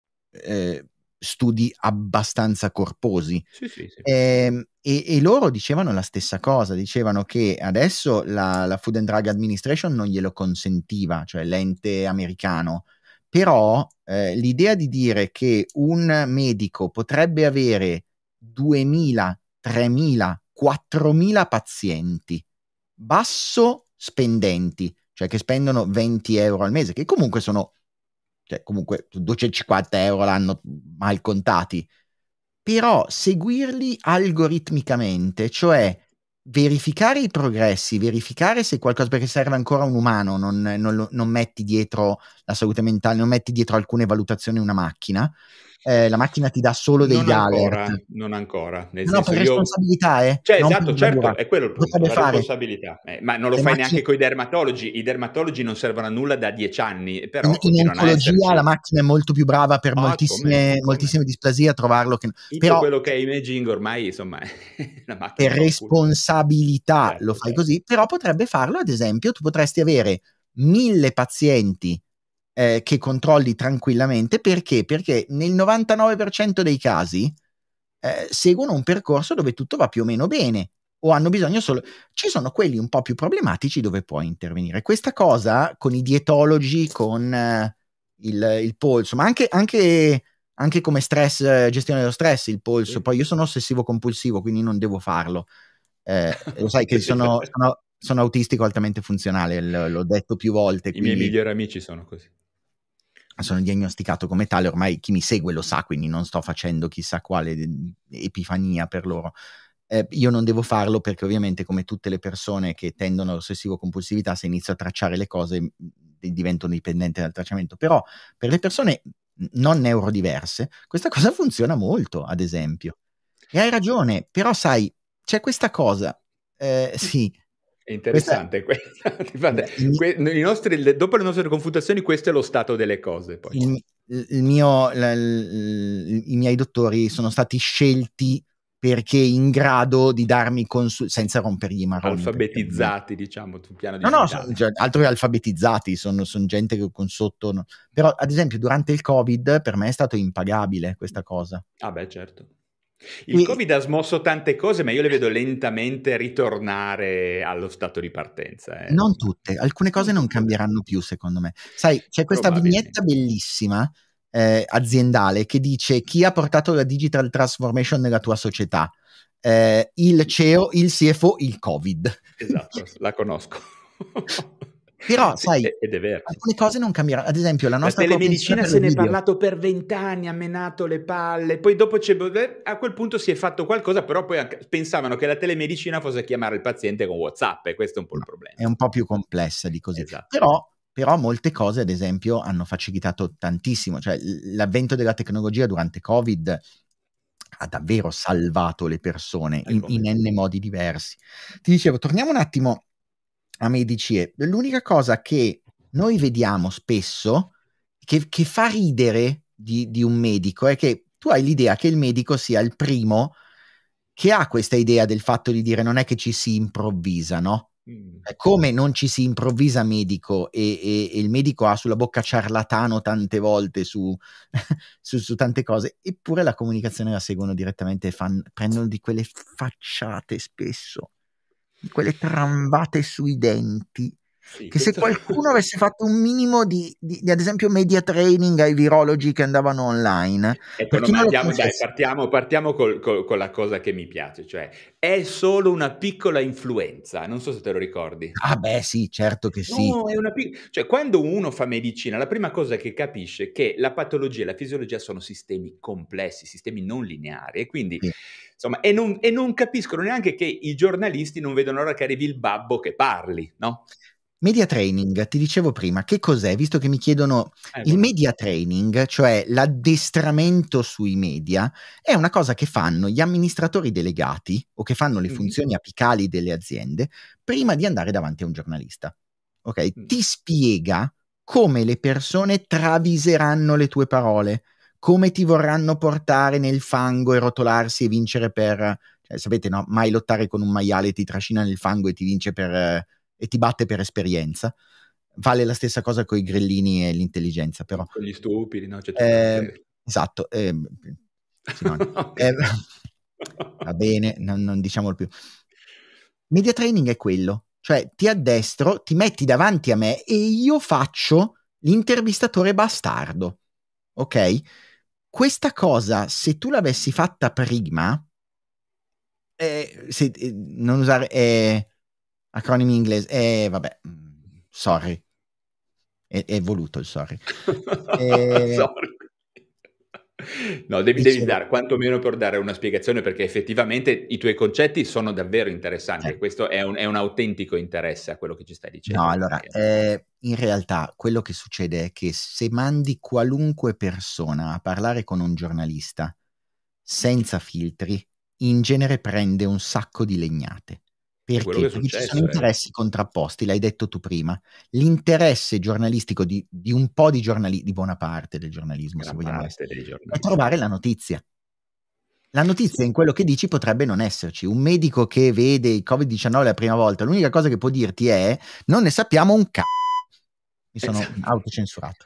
Eh, studi abbastanza corposi sì, sì, sì. Eh, e, e loro dicevano la stessa cosa, dicevano che adesso la, la Food and Drug Administration non glielo consentiva, cioè l'ente americano, però eh, l'idea di dire che un medico potrebbe avere duemila, tremila, quattromila pazienti basso spendenti, cioè che spendono venti euro al mese, che comunque sono cioè comunque duecentocinquanta euro l'hanno mal contati, però seguirli algoritmicamente, cioè verificare i progressi, verificare se qualcosa, perché serve ancora un umano, non, non, non metti dietro la salute mentale, non metti dietro alcune valutazioni una macchina, eh, la macchina ti dà solo degli non ancora, alert. Non ancora, nel no, senso per io... responsabilità, eh? Cioè, non esatto, certo, durare. È quello il punto, la responsabilità, eh, ma non lo le fai macchine... neanche con i dermatologi, i dermatologi non servono a nulla da dieci anni, però in, in oncologia la macchina è molto più brava per ah, moltissime, come, come. moltissime displasie a trovarlo, che... però quello che è imaging ormai insomma la macchina per responsabilità certo, lo fai certo. così, però potrebbe farlo ad esempio, tu potresti avere mille pazienti Eh, che controlli tranquillamente, perché? Perché nel novantanove per cento dei casi eh, seguono un percorso dove tutto va più o meno bene o hanno bisogno solo, ci sono quelli un po' più problematici dove puoi intervenire. Questa cosa con i dietologi, con eh, il, il polso, ma anche, anche, anche come stress, eh, gestione dello stress, il polso, sì. Poi io sono ossessivo compulsivo quindi non devo farlo, eh, lo sai che sono... sono Sono autistico altamente funzionale, l- l'ho detto più volte. I quindi... miei migliori amici sono così. Sono diagnosticato come tale, ormai chi mi segue lo sa, quindi non sto facendo chissà quale epifania per loro. Eh, io non devo farlo perché ovviamente come tutte le persone che tendono all'ossessivo-compulsività, se inizio a tracciare le cose divento dipendente dal tracciamento. Però per le persone non neurodiverse questa cosa funziona molto, ad esempio. E hai ragione, però sai, c'è questa cosa, eh, sì... È interessante questa, questa. Que- i nostri, dopo le nostre confutazioni questo è lo stato delle cose poi. Il, il mio, l, l, i miei dottori sono stati scelti perché in grado di darmi consul- senza rompergli i marroni. Alfabetizzati, perché... diciamo, sul piano di... No, no, sono, cioè, altro che alfabetizzati, sono, sono gente che con sotto... No. Però, ad esempio, durante il Covid per me è stato impagabile questa cosa. Ah beh, certo. Il Quindi... Covid ha smosso tante cose, ma io le vedo lentamente ritornare allo stato di partenza. Eh. Non tutte, alcune cose non cambieranno più, secondo me. Sai, c'è questa vignetta bellissima, Eh, aziendale, che dice: chi ha portato la digital transformation nella tua società? Eh, il C E O, il C F O, il Covid. Esatto, la conosco. Però sì, sai, ed è vero, alcune cose non cambieranno. Ad esempio la nostra... La telemedicina se ne è parlato per vent'anni, ha menato le palle, poi dopo c'è... a quel punto si è fatto qualcosa, però poi anche... pensavano che la telemedicina fosse chiamare il paziente con WhatsApp, e questo è un po' il problema. È un po' più complessa di così. Esatto. Però... Però molte cose, ad esempio, hanno facilitato tantissimo, cioè l'avvento della tecnologia durante Covid ha davvero salvato le persone in, in n modi diversi. Ti dicevo, torniamo un attimo a Medici. L'unica cosa che noi vediamo spesso, che, che fa ridere di, di un medico, è che tu hai l'idea che il medico sia il primo che ha questa idea del fatto di dire: non è che ci si improvvisa, no? Come non ci si improvvisa medico, e, e, e il medico ha sulla bocca ciarlatano tante volte su, su, su tante cose, eppure la comunicazione la seguono direttamente, fan, prendono di quelle facciate spesso, di quelle tramvate sui denti, sì, che se qualcuno avesse fatto un minimo di, di, di, ad esempio, media training ai virologi che andavano online... Ecco, non andiamo, dai, partiamo, partiamo col, col, con la cosa che mi piace, cioè è solo una piccola influenza, non so se te lo ricordi. Ah beh sì, certo che sì. No, è una pic- cioè quando uno fa medicina la prima cosa che capisce è che la patologia e la fisiologia sono sistemi complessi, sistemi non lineari, e quindi... Sì. Insomma, e non, e non capiscono neanche che i giornalisti non vedono l'ora che arrivi il babbo che parli, no? Media training, ti dicevo prima, che cos'è? Visto che mi chiedono, eh, il media training, cioè l'addestramento sui media, è una cosa che fanno gli amministratori delegati o che fanno le funzioni apicali delle aziende prima di andare davanti a un giornalista. Ok? Mm. Ti spiega come le persone traviseranno le tue parole, come ti vorranno portare nel fango e rotolarsi e vincere per... Cioè, sapete, no? Mai lottare con un maiale, ti trascina nel fango e ti vince per... e ti batte per esperienza. Vale la stessa cosa con i grillini e l'intelligenza, però. Con gli stupidi, no? Cioè, eh, esatto. Eh, eh, va bene, non, non diciamolo più. Media training è quello. Cioè, ti addestro, ti metti davanti a me e io faccio l'intervistatore bastardo. Ok? Questa cosa, se tu l'avessi fatta prima... Eh, se, eh, non usare... Eh, acronimi in inglese, eh vabbè, sorry, è, è voluto il sorry. eh, sorry. No, devi, devi dare quantomeno per dare una spiegazione, perché effettivamente i tuoi concetti sono davvero interessanti, eh. e questo è un, è un autentico interesse a quello che ci stai dicendo. No, allora, eh, in realtà quello che succede è che se mandi qualunque persona a parlare con un giornalista senza filtri, in genere prende un sacco di legnate. Perché? Perché ci sono interessi eh. contrapposti, l'hai detto tu prima. L'interesse giornalistico di, di un po' di giornalisti, di buona parte del giornalismo, se vogliamo, è trovare la notizia. La notizia in quello che dici potrebbe non esserci. Un medico che vede il covid diciannove la prima volta, l'unica cosa che può dirti è: non ne sappiamo un c***o. Mi sono esatto. autocensurato.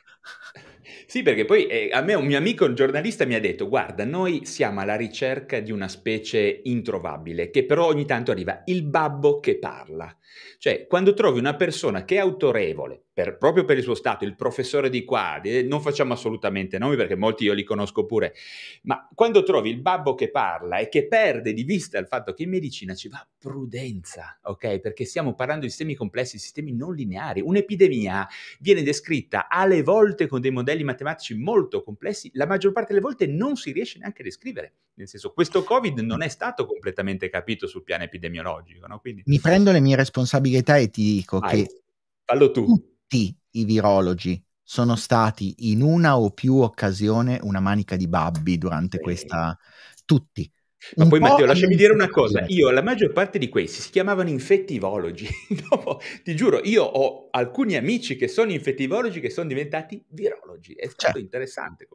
Sì, perché poi eh, a me un mio amico, un giornalista, mi ha detto: guarda, noi siamo alla ricerca di una specie introvabile, che però ogni tanto arriva il babbo che parla. Cioè, quando trovi una persona che è autorevole, per, proprio per il suo stato, il professore di qua, eh, non facciamo assolutamente nomi perché molti io li conosco pure, ma quando trovi il babbo che parla e che perde di vista il fatto che in medicina ci va prudenza, ok? Perché stiamo parlando di sistemi complessi, sistemi non lineari. Un'epidemia viene descritta alle volte con dei modelli matematici molto complessi, la maggior parte delle volte non si riesce neanche a descrivere, nel senso, questo Covid non è stato completamente capito sul piano epidemiologico, no? Quindi mi prendo le mie responsabilità e ti dico Vai, che fallo tu. Tutti i virologi sono stati in una o più occasione una manica di babbi durante eh. questa, tutti. Ma un poi Matteo, lasciami dire una cosa, io la maggior parte di questi si chiamavano infettivologi, no, ti giuro, io ho alcuni amici che sono infettivologi che sono diventati virologi, è stato cioè. interessante.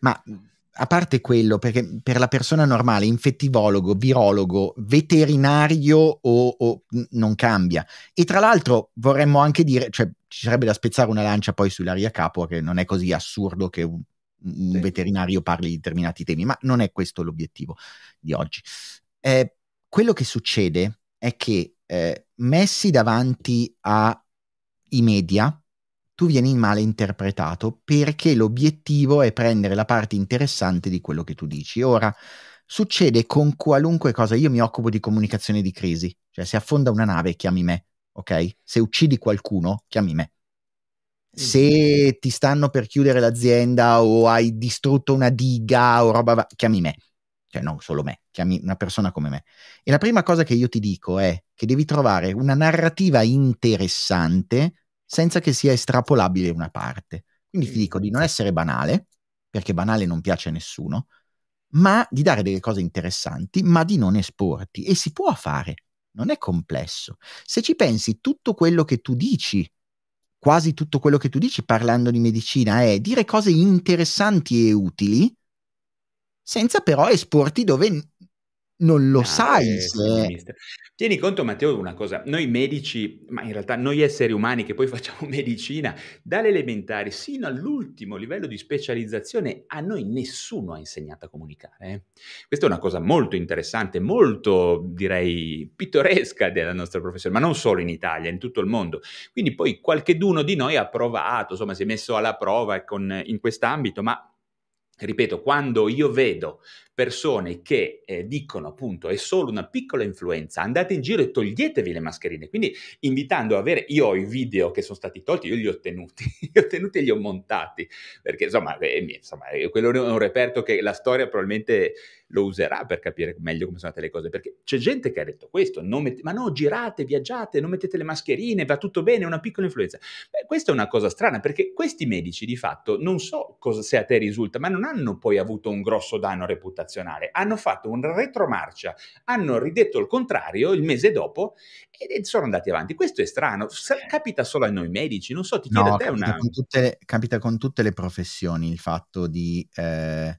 Ma a parte quello, perché per la persona normale, infettivologo, virologo, veterinario o, o non cambia. E tra l'altro vorremmo anche dire, cioè ci sarebbe da spezzare una lancia poi sull'aria capua, che non è così assurdo che un, un sì. veterinario parli di determinati temi, ma non è questo l'obiettivo di oggi. Eh, quello che succede è che eh, messi davanti ai media, tu vieni male interpretato, perché l'obiettivo è prendere la parte interessante di quello che tu dici. Ora, succede con qualunque cosa. Io mi occupo di comunicazione di crisi, cioè se affonda una nave chiami me, ok? Se uccidi qualcuno chiami me, se ti stanno per chiudere l'azienda o hai distrutto una diga o roba, chiami me, cioè non solo me, chiami una persona come me. E la prima cosa che io ti dico è che devi trovare una narrativa interessante senza che sia estrapolabile una parte. Quindi ti dico di non essere banale, perché banale non piace a nessuno, ma di dare delle cose interessanti, ma di non esporti. E si può fare, non è complesso. Se ci pensi, tutto quello che tu dici, quasi tutto quello che tu dici parlando di medicina, è dire cose interessanti e utili, senza però esporti dove... non lo ah, sai. Se... Tieni conto, Matteo, di una cosa. Noi medici, ma in realtà noi esseri umani che poi facciamo medicina, dall'elementare sino all'ultimo livello di specializzazione, a noi nessuno ha insegnato a comunicare. Eh? Questa è una cosa molto interessante, molto, direi, pittoresca della nostra professione, ma non solo in Italia, in tutto il mondo. Quindi poi qualcheduno di noi ha provato, insomma, si è messo alla prova con, in quest'ambito, ma... Ripeto, quando io vedo persone che eh, dicono appunto è solo una piccola influenza, andate in giro e toglietevi le mascherine, quindi invitando a avere, io ho i video che sono stati tolti, io li ho tenuti, li ho tenuti e li ho montati, perché insomma, eh, insomma quello è un reperto che la storia probabilmente lo userà per capire meglio come sono andate le cose, perché c'è gente che ha detto questo, non mette, ma no, girate, viaggiate, non mettete le mascherine, va tutto bene, è una piccola influenza. Beh, questa è una cosa strana, perché questi medici di fatto, non so cosa, se a te risulta, ma non hanno hanno poi avuto un grosso danno reputazionale, hanno fatto un retromarcia, hanno ridetto il contrario il mese dopo e sono andati avanti. Questo è strano, capita solo a noi medici, non so, ti chiedo no, a te capita una... Con tutte le, capita con tutte le professioni il fatto di... Eh,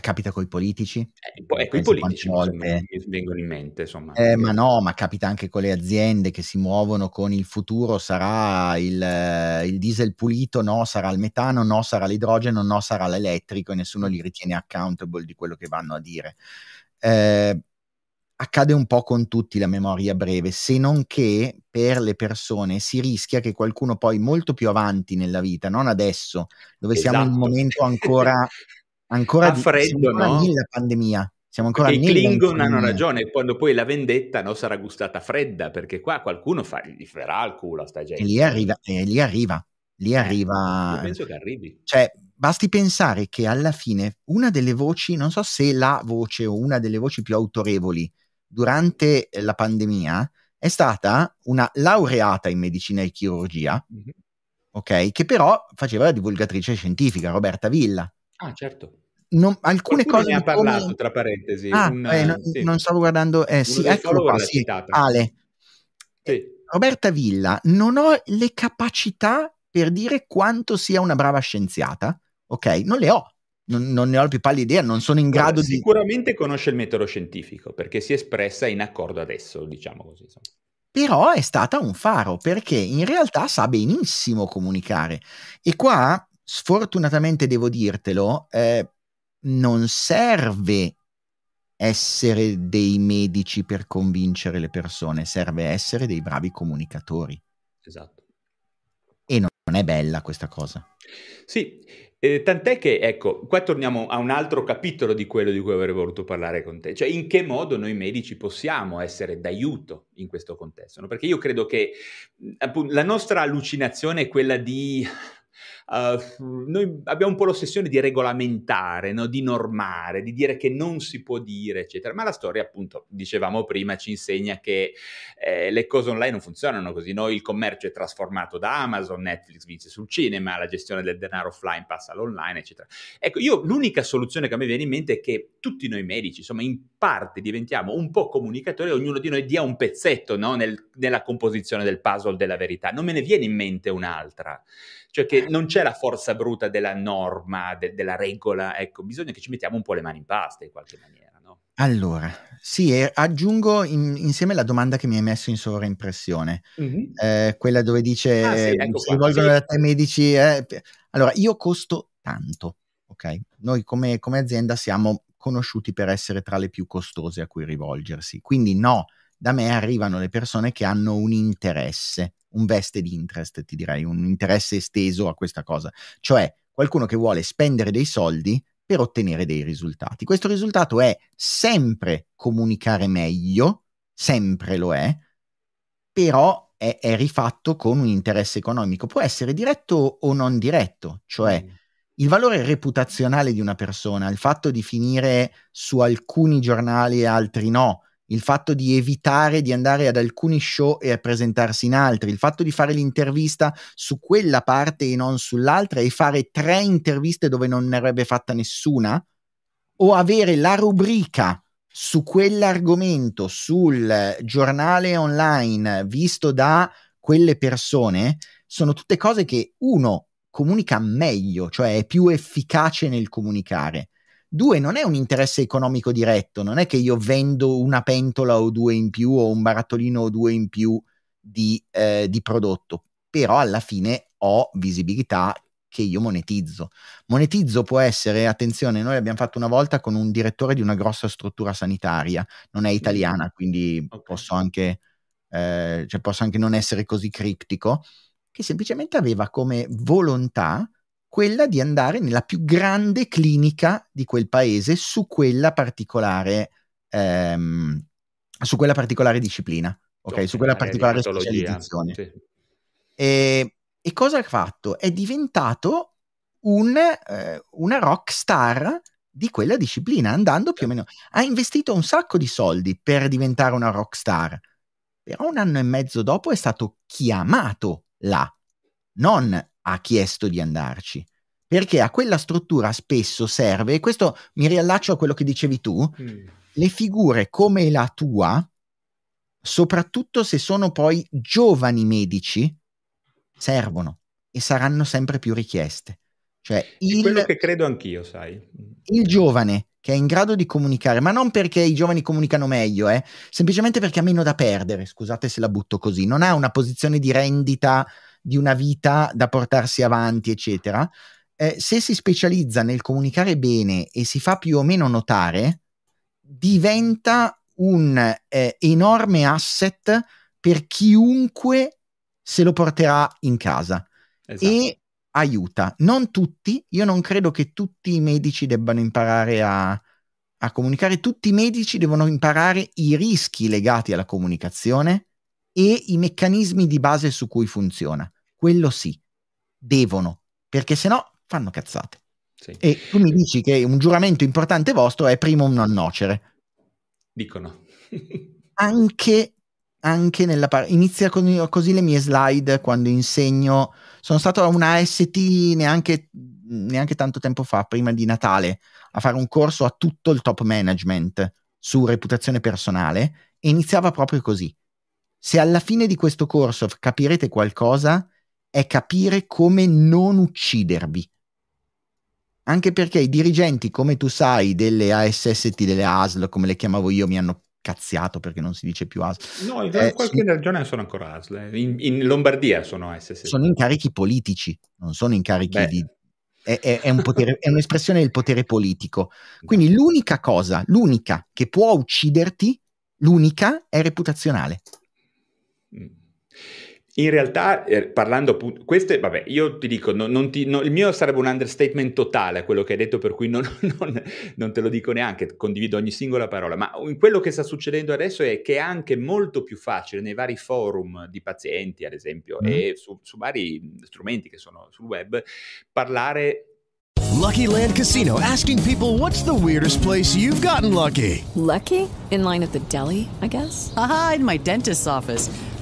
capita coi politici? Eh, poi, ecco, i politici volte... mi vengono in mente, insomma. Eh, ma no, ma capita anche con le aziende che si muovono con il futuro, sarà il, il diesel pulito, no, sarà il metano, no, sarà l'idrogeno, no, sarà l'elettrico, e nessuno li ritiene accountable di quello che vanno a dire. Eh, accade un po' con tutti la memoria breve, se non che per le persone si rischia che qualcuno poi molto più avanti nella vita, non adesso, dove esatto. siamo in un momento ancora... ancora a freddo, di, no? Nella pandemia siamo ancora nella pandemia. I Klingon hanno ragione, quando poi la vendetta no, sarà gustata fredda, perché qua qualcuno fa, gli farà il culo a sta gente. E lì arriva, e lì arriva, lì arriva. Eh, penso che arrivi. Cioè, basti pensare che alla fine una delle voci, non so se la voce o una delle voci più autorevoli durante la pandemia è stata una laureata in medicina e chirurgia, mm-hmm. ok, che però faceva la divulgatrice scientifica, Roberta Villa. Ah, certo. Non, alcune qualcuno cose ne ha parlato come... tra parentesi ah, un, eh, non, sì. non stavo guardando eh, sì, eccolo qua, sì, Ale sì. Roberta Villa, non ho le capacità per dire quanto sia una brava scienziata, ok, non le ho, non, non ne ho la più pallida idea, non sono in grado. Allora, sicuramente di sicuramente conosce il metodo scientifico perché si è espressa in accordo adesso, diciamo così, insomma. Però è stata un faro, perché in realtà sa benissimo comunicare, e qua sfortunatamente devo dirtelo, eh, non serve essere dei medici per convincere le persone, serve essere dei bravi comunicatori. Esatto. E non, non è bella questa cosa. Sì, eh, tant'è che, ecco, qua torniamo a un altro capitolo di quello di cui avrei voluto parlare con te, cioè in che modo noi medici possiamo essere d'aiuto in questo contesto, no? Perché io credo che appunto, la nostra allucinazione è quella di... Uh, noi abbiamo un po' l'ossessione di regolamentare, no? Di normare, di dire che non si può dire, eccetera, ma la storia, appunto, dicevamo prima, ci insegna che eh, le cose online non funzionano così, no? Il commercio è trasformato da Amazon, Netflix vince sul cinema, la gestione del denaro offline passa all'online, eccetera. Ecco, io l'unica soluzione che a me viene in mente è che tutti noi medici, insomma, in parte, diventiamo un po' comunicatori, ognuno di noi dia un pezzetto, no? Nel, nella composizione del puzzle della verità. Non me ne viene in mente un'altra, cioè che non c'è la forza bruta della norma, de, della regola, ecco, bisogna che ci mettiamo un po' le mani in pasta in qualche maniera, no? Allora, sì, e aggiungo in, insieme la domanda che mi hai messo in sovraimpressione, mm-hmm. eh, quella dove dice, ah, sì, ecco si rivolgono da te medici, eh, allora io costo tanto, ok? Noi come, come azienda siamo conosciuti per essere tra le più costose a cui rivolgersi, quindi no, da me arrivano le persone che hanno un interesse, un vested interest, ti direi, un interesse esteso a questa cosa, cioè qualcuno che vuole spendere dei soldi per ottenere dei risultati. Questo risultato è sempre comunicare meglio, sempre lo è, però è, è rifatto con un interesse economico. Può essere diretto o non diretto, cioè il valore reputazionale di una persona, il fatto di finire su alcuni giornali e altri no, il fatto di evitare di andare ad alcuni show e a presentarsi in altri, il fatto di fare l'intervista su quella parte e non sull'altra e fare tre interviste dove non ne avrebbe fatta nessuna, o avere la rubrica su quell'argomento sul giornale online visto da quelle persone, sono tutte cose che uno comunica meglio, cioè è più efficace nel comunicare. Due, non è un interesse economico diretto, non è che io vendo una pentola o due in più o un barattolino o due in più di, eh, di prodotto, però alla fine ho visibilità che io monetizzo. Monetizzo può essere, attenzione, noi abbiamo fatto una volta con un direttore di una grossa struttura sanitaria, non è italiana, quindi okay. posso anche, eh, cioè posso anche non essere così criptico, che semplicemente aveva come volontà quella di andare nella più grande clinica di quel paese su quella particolare, ehm, su quella particolare disciplina, ok? Sì, su quella particolare specializzazione. Sì. E, e cosa ha fatto? È diventato un, eh, una rock star di quella disciplina, andando più o meno. Ha investito un sacco di soldi per diventare una rock star, però un anno e mezzo dopo è stato chiamato là, non ha chiesto di andarci, perché a quella struttura spesso serve, e questo mi riallaccio a quello che dicevi tu, mm. le figure come la tua, soprattutto se sono poi giovani medici, servono e saranno sempre più richieste. Cioè il, quello che credo anch'io, sai. Il giovane che è in grado di comunicare, ma non perché i giovani comunicano meglio, eh, semplicemente perché ha meno da perdere, scusate se la butto così, non ha una posizione di rendita di una vita da portarsi avanti, eccetera, eh, se si specializza nel comunicare bene e si fa più o meno notare, diventa un eh, enorme asset per chiunque se lo porterà in casa. Esatto. E aiuta. Non tutti, io non credo che tutti i medici debbano imparare a, a comunicare, tutti i medici devono imparare i rischi legati alla comunicazione e i meccanismi di base su cui funziona. Quello sì, devono, perché sennò fanno cazzate. Sì. E tu mi dici che un giuramento importante vostro è primum non nocere. Dicono. anche, anche nella parte... Inizia con, così le mie slide quando insegno. Sono stato a una A S T neanche, neanche tanto tempo fa, prima di Natale, a fare un corso a tutto il top management su reputazione personale e iniziava proprio così. Se alla fine di questo corso capirete qualcosa, è capire come non uccidervi. Anche perché i dirigenti, come tu sai, delle A S S T, delle A S L, come le chiamavo io, mi hanno cazziato perché non si dice più A S L. No, in eh, qualche sono, ragione sono ancora A S L. In, in Lombardia sono A S S T. Sono incarichi politici, non sono incarichi Beh. di... È, è, è, un potere, è un'espressione del potere politico. Quindi l'unica cosa, l'unica che può ucciderti, l'unica è reputazionale. In realtà, eh, parlando appunto, queste, vabbè, io ti dico, non, non ti, no, il mio sarebbe un understatement totale a quello che hai detto, per cui non, non, non te lo dico neanche, condivido ogni singola parola, ma quello che sta succedendo adesso è che è anche molto più facile nei vari forum di pazienti, ad esempio, mm. e su, su vari strumenti che sono sul web, parlare... Lucky Land Casino, asking people, what's the weirdest place you've gotten lucky? Lucky? In line at the deli, I guess? Aha, in my dentist's office.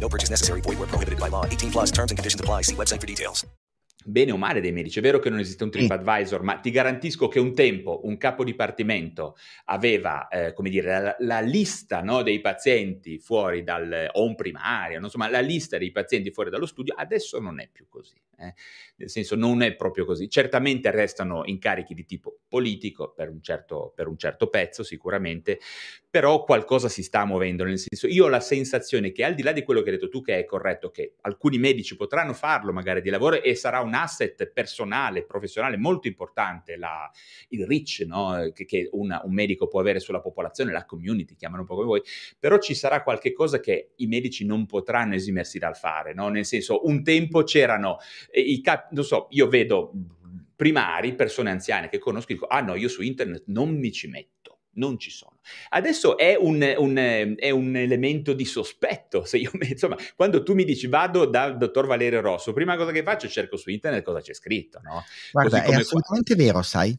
No purchase necessary. Void where prohibited by law. eighteen plus terms and conditions apply. See website for details. Bene o male dei medici, è vero che non esiste un TripAdvisor, ma ti garantisco che un tempo un capo dipartimento aveva, eh, come dire, la, la lista, no, dei pazienti fuori dal, o un primario, no? Insomma, la lista dei pazienti fuori dallo studio adesso non è più così. Eh? Nel senso, non è proprio così. Certamente restano incarichi di tipo politico per un certo, per un certo pezzo sicuramente, però qualcosa si sta muovendo, nel senso, io ho la sensazione che, al di là di quello che hai detto tu, che è corretto, che alcuni medici potranno farlo magari di lavoro e sarà un asset personale, professionale molto importante, la, il reach, no? che, che una, un medico può avere sulla popolazione, la community, chiamano un po' come vuoi, però ci sarà qualche cosa che i medici non potranno esimersi dal fare, no? Nel senso, un tempo c'erano i cap- non so, io vedo primari, persone anziane che conosco, dico, ah no, io su internet non mi ci metto, non ci sono. Adesso è un, un, è un elemento di sospetto, se io, insomma, quando tu mi dici vado dal dottor Valerio Rosso, prima cosa che faccio è cerco su internet cosa c'è scritto, no? Guarda, così come è assolutamente qua. Vero, sai?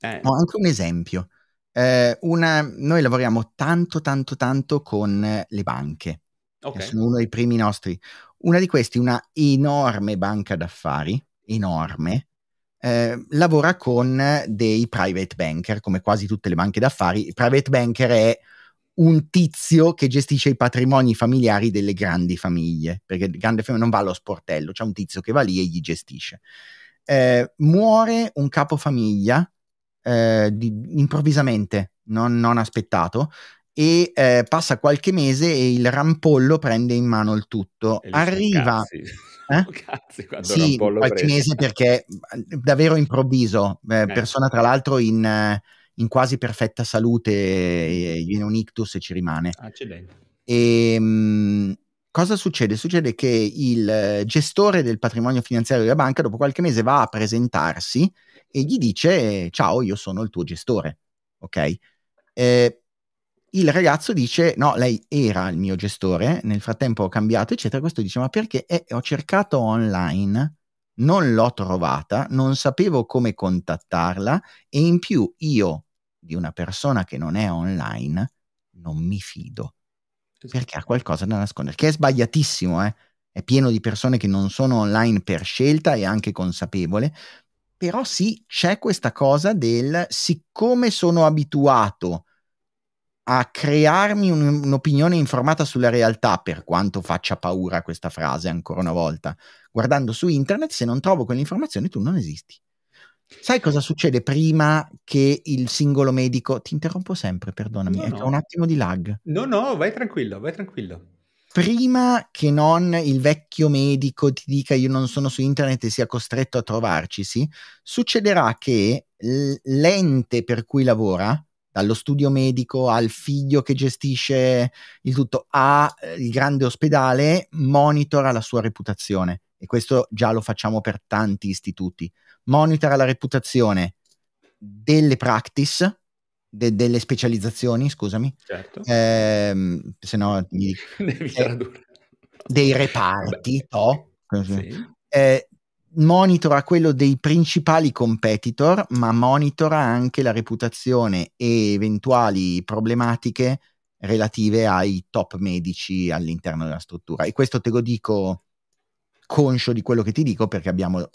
Eh. Ho anche un esempio. Eh, una, noi lavoriamo tanto, tanto, tanto con le banche. Okay. Sono uno dei primi nostri. Una di questi, una enorme banca d'affari, enorme, eh, lavora con dei private banker, come quasi tutte le banche d'affari. Il private banker è un tizio che gestisce i patrimoni familiari delle grandi famiglie, perché il grande famiglia non va allo sportello, c'è un tizio che va lì e gli gestisce. Eh, muore un capofamiglia eh, di, improvvisamente, non, non aspettato, e eh, passa qualche mese e il rampollo prende in mano il tutto. Arriva eh? Cazzi, quando sì, rampollo qualche prende. Mese, perché davvero improvviso, eh, eh. persona tra l'altro in, in quasi perfetta salute, gli viene un ictus e ci rimane. Accidenti. E, mh, cosa succede? Succede che il gestore del patrimonio finanziario della banca dopo qualche mese va a presentarsi e gli dice ciao, io sono il tuo gestore, ok? Eh, il ragazzo dice no, lei era il mio gestore, nel frattempo ho cambiato eccetera. Questo dice ma perché? Eh, ho cercato online, non l'ho trovata, non sapevo come contattarla e in più io di una persona che non è online non mi fido, perché ha qualcosa da nascondere, che è sbagliatissimo, eh? È pieno di persone che non sono online per scelta e anche consapevole, però sì, c'è questa cosa del siccome sono abituato a crearmi un, un'opinione informata sulla realtà, per quanto faccia paura questa frase ancora una volta, guardando su internet, se non trovo quell'informazione tu non esisti. Sai cosa succede prima che il singolo medico... Ti interrompo sempre, perdonami, no, no. È un attimo di lag. No, no, vai tranquillo, vai tranquillo. Prima che non il vecchio medico ti dica io non sono su internet e sia costretto a trovarcisi, succederà che l'ente per cui lavora, dallo studio medico al figlio che gestisce il tutto, a il grande ospedale, monitora la sua reputazione, e questo già lo facciamo per tanti istituti. Monitora la reputazione delle practice, de- delle specializzazioni, scusami, certo. ehm, se no gli, eh, dei reparti, no? Sì. Eh, monitora quello dei principali competitor, ma monitora anche la reputazione e eventuali problematiche relative ai top medici all'interno della struttura. E questo te lo dico conscio di quello che ti dico, perché abbiamo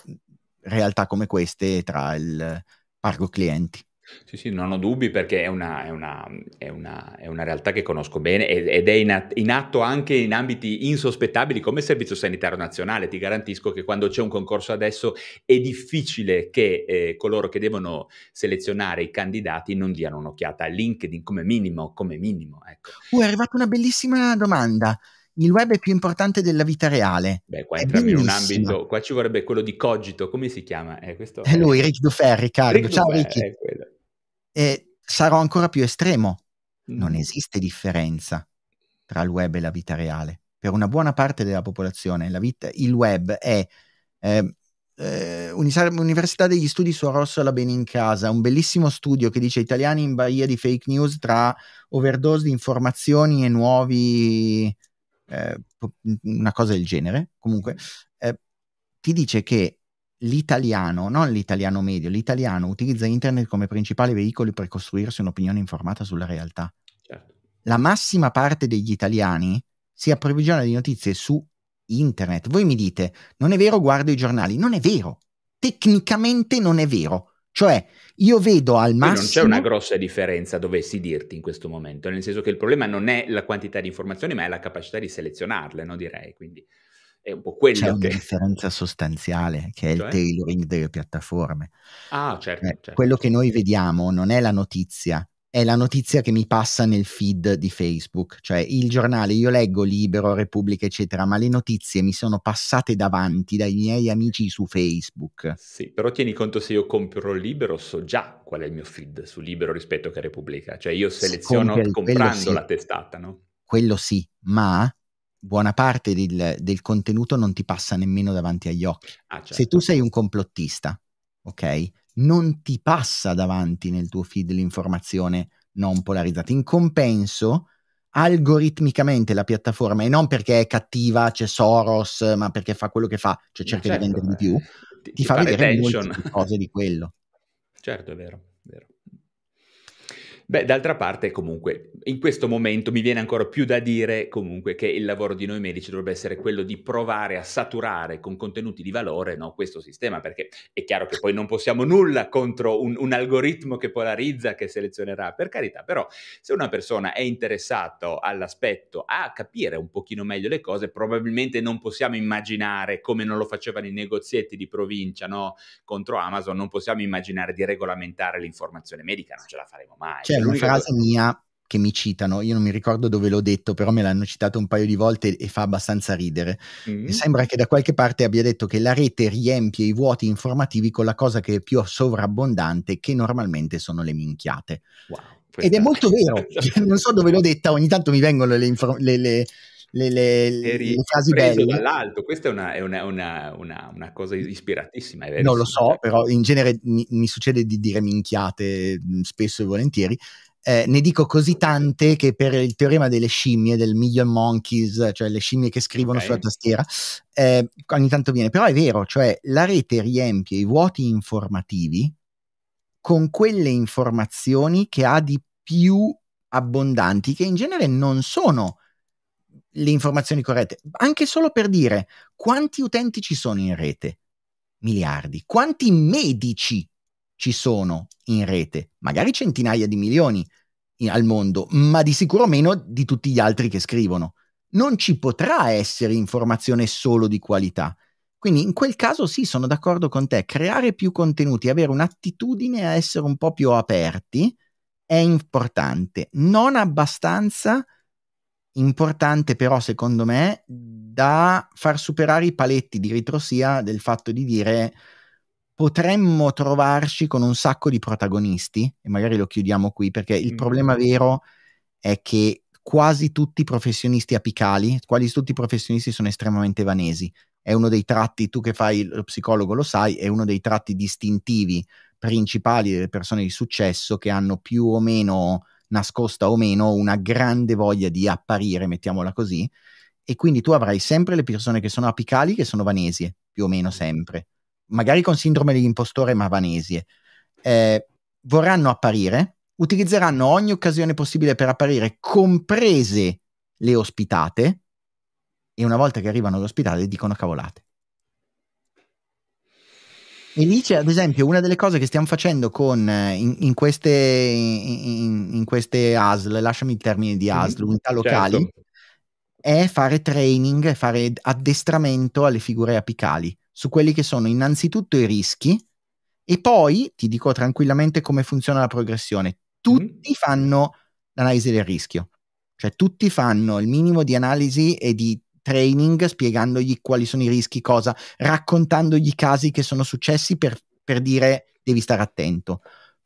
realtà come queste tra il parco clienti. Sì, sì, non ho dubbi perché è una, è una, è una, è una realtà che conosco bene ed è in atto anche in ambiti insospettabili come il Servizio Sanitario Nazionale. Ti garantisco che quando c'è un concorso adesso è difficile che eh, coloro che devono selezionare i candidati non diano un'occhiata a LinkedIn come minimo, come minimo. Ecco. Uh, è arrivata una bellissima domanda. Il web è più importante della vita reale. Beh, qua entriamo in un ambito, qua ci vorrebbe quello di Cogito, come si chiama? Eh, questo è lui, Rick Dufer, Riccardo. Rick Ciao Ricky. È quello. E sarò ancora più estremo, non esiste differenza tra il web e la vita reale. Per una buona parte della popolazione la vita, il web è eh, eh, Università degli Studi Suor Orsola Benincasa, un bellissimo studio che dice italiani in balia di fake news tra overdose di informazioni e nuovi, eh, una cosa del genere, comunque eh, ti dice che l'italiano, non l'italiano medio, l'italiano utilizza internet come principale veicolo per costruirsi un'opinione informata sulla realtà. Certo. La massima parte degli italiani si approvvigiona di notizie su internet. Voi mi dite, non è vero, guardo i giornali. Non è vero. Tecnicamente non è vero. Cioè, io vedo al massimo... Non c'è una grossa differenza, dovessi dirti, in questo momento. Nel senso che il problema non è la quantità di informazioni, ma è la capacità di selezionarle, no? Direi, quindi... È un po' quello. C'è una che... differenza sostanziale che è cioè? Il tailoring delle piattaforme. Ah, certo, eh, certo. Quello che noi vediamo non è la notizia, è la notizia che mi passa nel feed di Facebook. Cioè il giornale, io leggo Libero, Repubblica, eccetera, ma le notizie mi sono passate davanti dai miei amici su Facebook. Sì, però tieni conto, se io compro Libero so già qual è il mio feed su Libero rispetto che Repubblica. Cioè io seleziono compri, comprando sì. La testata, no? Quello sì, ma... buona parte del, del contenuto non ti passa nemmeno davanti agli occhi. Ah, certo. Se tu sei un complottista, ok, non ti passa davanti nel tuo feed l'informazione non polarizzata. In compenso, algoritmicamente la piattaforma, e non perché è cattiva, c'è Soros, ma perché fa quello che fa, cioè cerca certo, di vendere di più, ti, ti fa vedere molte cose di quello. Certo, è vero, è vero. Beh, d'altra parte comunque in questo momento mi viene ancora più da dire comunque che il lavoro di noi medici dovrebbe essere quello di provare a saturare con contenuti di valore, no, questo sistema, perché è chiaro che poi non possiamo nulla contro un, un algoritmo che polarizza, che selezionerà, per carità, però se una persona è interessata all'aspetto, a capire un pochino meglio le cose, probabilmente non possiamo immaginare, come non lo facevano i negozietti di provincia, no, contro Amazon, non possiamo immaginare di regolamentare l'informazione medica, non ce la faremo mai. C'è una frase mia che mi citano, io non mi ricordo dove l'ho detto, però me l'hanno citato un paio di volte e fa abbastanza ridere. Mm. Mi sembra che da qualche parte abbia detto che la rete riempie i vuoti informativi con la cosa che è più sovrabbondante, che normalmente sono le minchiate. Wow, ed è molto vero, non so dove l'ho detta, ogni tanto mi vengono le informazioni, le, le, le, le, le frasi belle. Dall'alto. Questa è una, è una, una, una, una cosa ispiratissima. È vero? Non lo so, però in genere mi, mi succede di dire minchiate spesso e volentieri. Eh, ne dico così tante che per il teorema delle scimmie, del million monkeys, cioè le scimmie che scrivono okay. Sulla tastiera, eh, ogni tanto viene. Però è vero, cioè la rete riempie i vuoti informativi con quelle informazioni che ha di più abbondanti, che in genere non sono le informazioni corrette. Anche solo per dire, quanti utenti ci sono in rete? Miliardi. Quanti medici ci sono in rete? Magari centinaia di milioni in, al mondo, ma di sicuro meno di tutti gli altri che scrivono. Non ci potrà essere informazione solo di qualità. Quindi in quel caso sì, sono d'accordo con te, creare più contenuti, avere un'attitudine a essere un po' più aperti è importante. Non abbastanza importante però, secondo me, da far superare i paletti di ritrosia del fatto di dire potremmo trovarci con un sacco di protagonisti, e magari lo chiudiamo qui, perché il mm. problema vero è che quasi tutti i professionisti apicali, quasi tutti i professionisti sono estremamente vanesi. È uno dei tratti, tu che fai lo psicologo lo sai, è uno dei tratti distintivi principali delle persone di successo, che hanno più o meno, nascosta o meno, una grande voglia di apparire, mettiamola così, e quindi tu avrai sempre le persone che sono apicali, che sono vanesi, più o meno sempre, magari con sindrome dell'impostore, ma vanesie. Eh, vorranno apparire, utilizzeranno ogni occasione possibile per apparire, comprese le ospitate, e una volta che arrivano all'ospitale dicono cavolate. E lì c'è, ad esempio, una delle cose che stiamo facendo con in, in queste in, in queste A S L, lasciami il termine di A S L, mm-hmm. unità locali, certo. è fare training, fare addestramento alle figure apicali su quelli che sono innanzitutto i rischi, e poi ti dico tranquillamente come funziona la progressione. Tutti mm. fanno l'analisi del rischio, cioè tutti fanno il minimo di analisi e di training spiegandogli quali sono i rischi, cosa, raccontandogli i casi che sono successi per, per dire devi stare attento.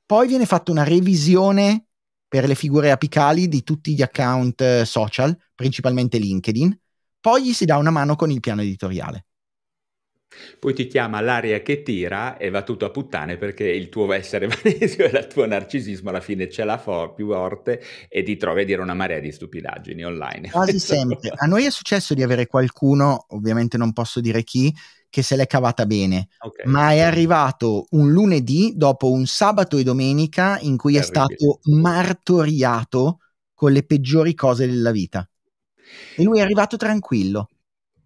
Poi viene fatta una revisione per le figure apicali di tutti gli account social, principalmente LinkedIn, poi gli si dà una mano con il piano editoriale. Poi ti chiama l'aria che tira e va tutto a puttane, perché il tuo essere vanesio e il tuo narcisismo alla fine ce la fa più forte e ti trovi a dire una marea di stupidaggini online. Quasi sempre. A noi è successo di avere qualcuno, ovviamente non posso dire chi, che se l'è cavata bene, okay. ma è arrivato un lunedì dopo un sabato e domenica in cui è stato martoriato con le peggiori cose della vita, e lui è arrivato tranquillo.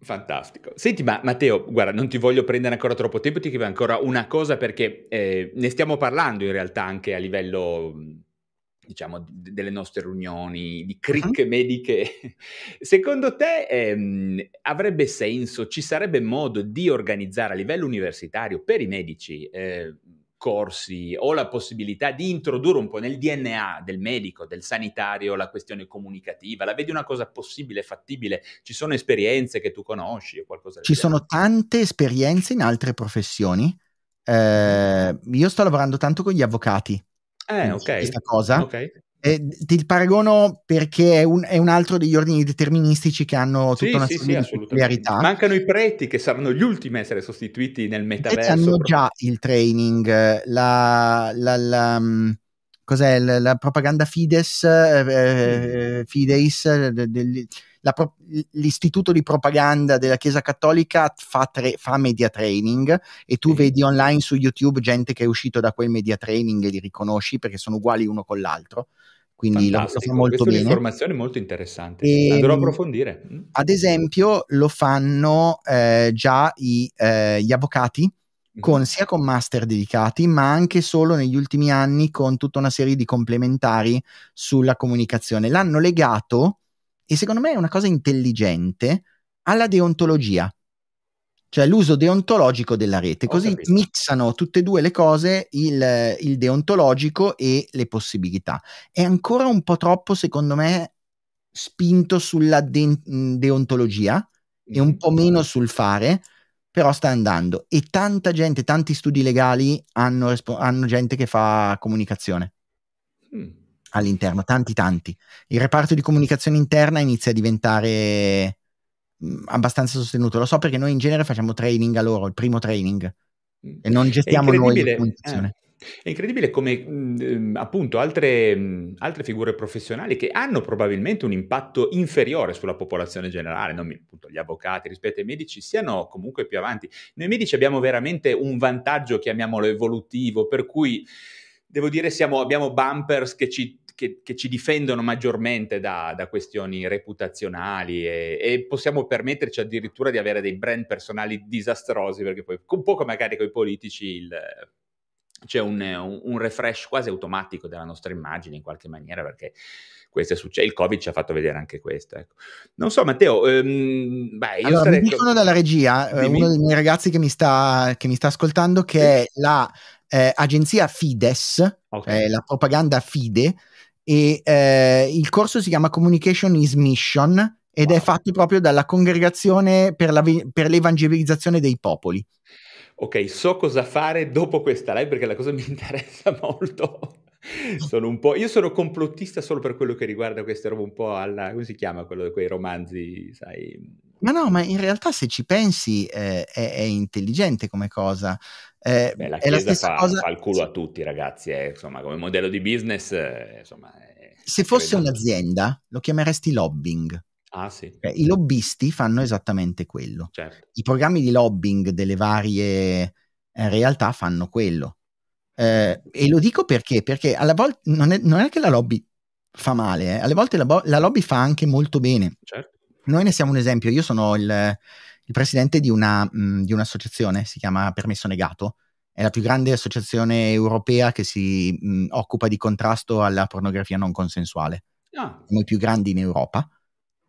Fantastico. Senti, ma Matteo, guarda, non ti voglio prendere ancora troppo tempo, ti chiedo ancora una cosa, perché eh, ne stiamo parlando in realtà anche a livello, diciamo, delle nostre riunioni, di cricche mediche. Secondo te ehm, avrebbe senso, ci sarebbe modo di organizzare a livello universitario per i medici eh, corsi o la possibilità di introdurre un po' nel D N A del medico, del sanitario, la questione comunicativa? La vedi una cosa possibile, fattibile? Ci sono esperienze che tu conosci o qualcosa? Ci sono tante esperienze in altre professioni. Eh, io sto lavorando tanto con gli avvocati. Eh, ok. Questa cosa. Okay. Eh, ti paragono perché è un, è un altro degli ordini deterministici che hanno tutta sì, una sì, serie sì, di peculiarità. Mancano i preti, che saranno gli ultimi a essere sostituiti nel metaverso. Hanno già il training, la, la, la, cos'è, la, la propaganda Fides, eh, Fides de, de, la pro, l'istituto di propaganda della Chiesa Cattolica fa, tre, fa media training, e tu sì. vedi online su YouTube gente che è uscito da quel media training e li riconosci perché sono uguali uno con l'altro. Quindi la cosa fa molto bene. È un'informazione molto interessante, e andrò a approfondire. Ad esempio lo fanno eh, già i, eh, gli avvocati, con, sia con master dedicati, ma anche solo negli ultimi anni con tutta una serie di complementari sulla comunicazione. L'hanno legato, e secondo me è una cosa intelligente, alla deontologia, cioè l'uso deontologico della rete. Ho così capito. Mixano tutte e due le cose, il, il deontologico e le possibilità. È ancora un po' troppo, secondo me, spinto sulla de- deontologia e un po' meno sul fare, però sta andando. E tanta gente, tanti studi legali hanno, resp- hanno gente che fa comunicazione. Mm. All'interno, tanti tanti. Il reparto di comunicazione interna inizia a diventare abbastanza sostenuto, lo so perché noi in genere facciamo training a loro, il primo training, e non gestiamo noi la comunicazione. È incredibile come mh, appunto altre, mh, altre figure professionali che hanno probabilmente un impatto inferiore sulla popolazione generale, non appunto gli avvocati rispetto ai medici, siano comunque più avanti. Noi medici abbiamo veramente un vantaggio, chiamiamolo evolutivo, per cui devo dire siamo, abbiamo bumpers che ci Che, che ci difendono maggiormente da, da questioni reputazionali, e, e possiamo permetterci addirittura di avere dei brand personali disastrosi, perché poi un po' come magari con i politici il, c'è un, un, un refresh quasi automatico della nostra immagine in qualche maniera, perché questo è successo. Il Covid ci ha fatto vedere anche questo, ecco. Non so Matteo, ehm, beh, io allora, sarei... mi dicono dalla regia, Dimmi. uno dei miei ragazzi che mi sta, che mi sta ascoltando, che sì. è la eh, agenzia Fides, okay. cioè la propaganda Fide, e eh, il corso si chiama Communication is Mission, ed wow. è fatto proprio dalla Congregazione per, la, per l'Evangelizzazione dei Popoli. Ok, so cosa fare dopo questa live, perché la cosa mi interessa molto. Sono un po', io sono complottista solo per quello che riguarda queste robe un po' alla, come si chiama quello, quei romanzi, sai? Ma no, ma in realtà se ci pensi eh, è, è intelligente come cosa. Eh, Beh, la Chiesa è la stessa fa, cosa... fa il culo a tutti, ragazzi, eh, insomma, come modello di business, eh, insomma... È... Se fosse un'azienda, lo chiameresti lobbying. Ah, sì. Eh, I lobbisti fanno esattamente quello. Certo. I programmi di lobbying delle varie eh, realtà fanno quello. Eh, e lo dico perché, perché alla volta non è, non è che la lobby fa male, eh. Alle volte la, bo- la lobby fa anche molto bene. Certo. Noi ne siamo un esempio. Io sono il... il presidente di una mh, di un'associazione, si chiama Permesso Negato, è la più grande associazione europea che si mh, occupa di contrasto alla pornografia non consensuale. No. Siamo i più grandi in Europa,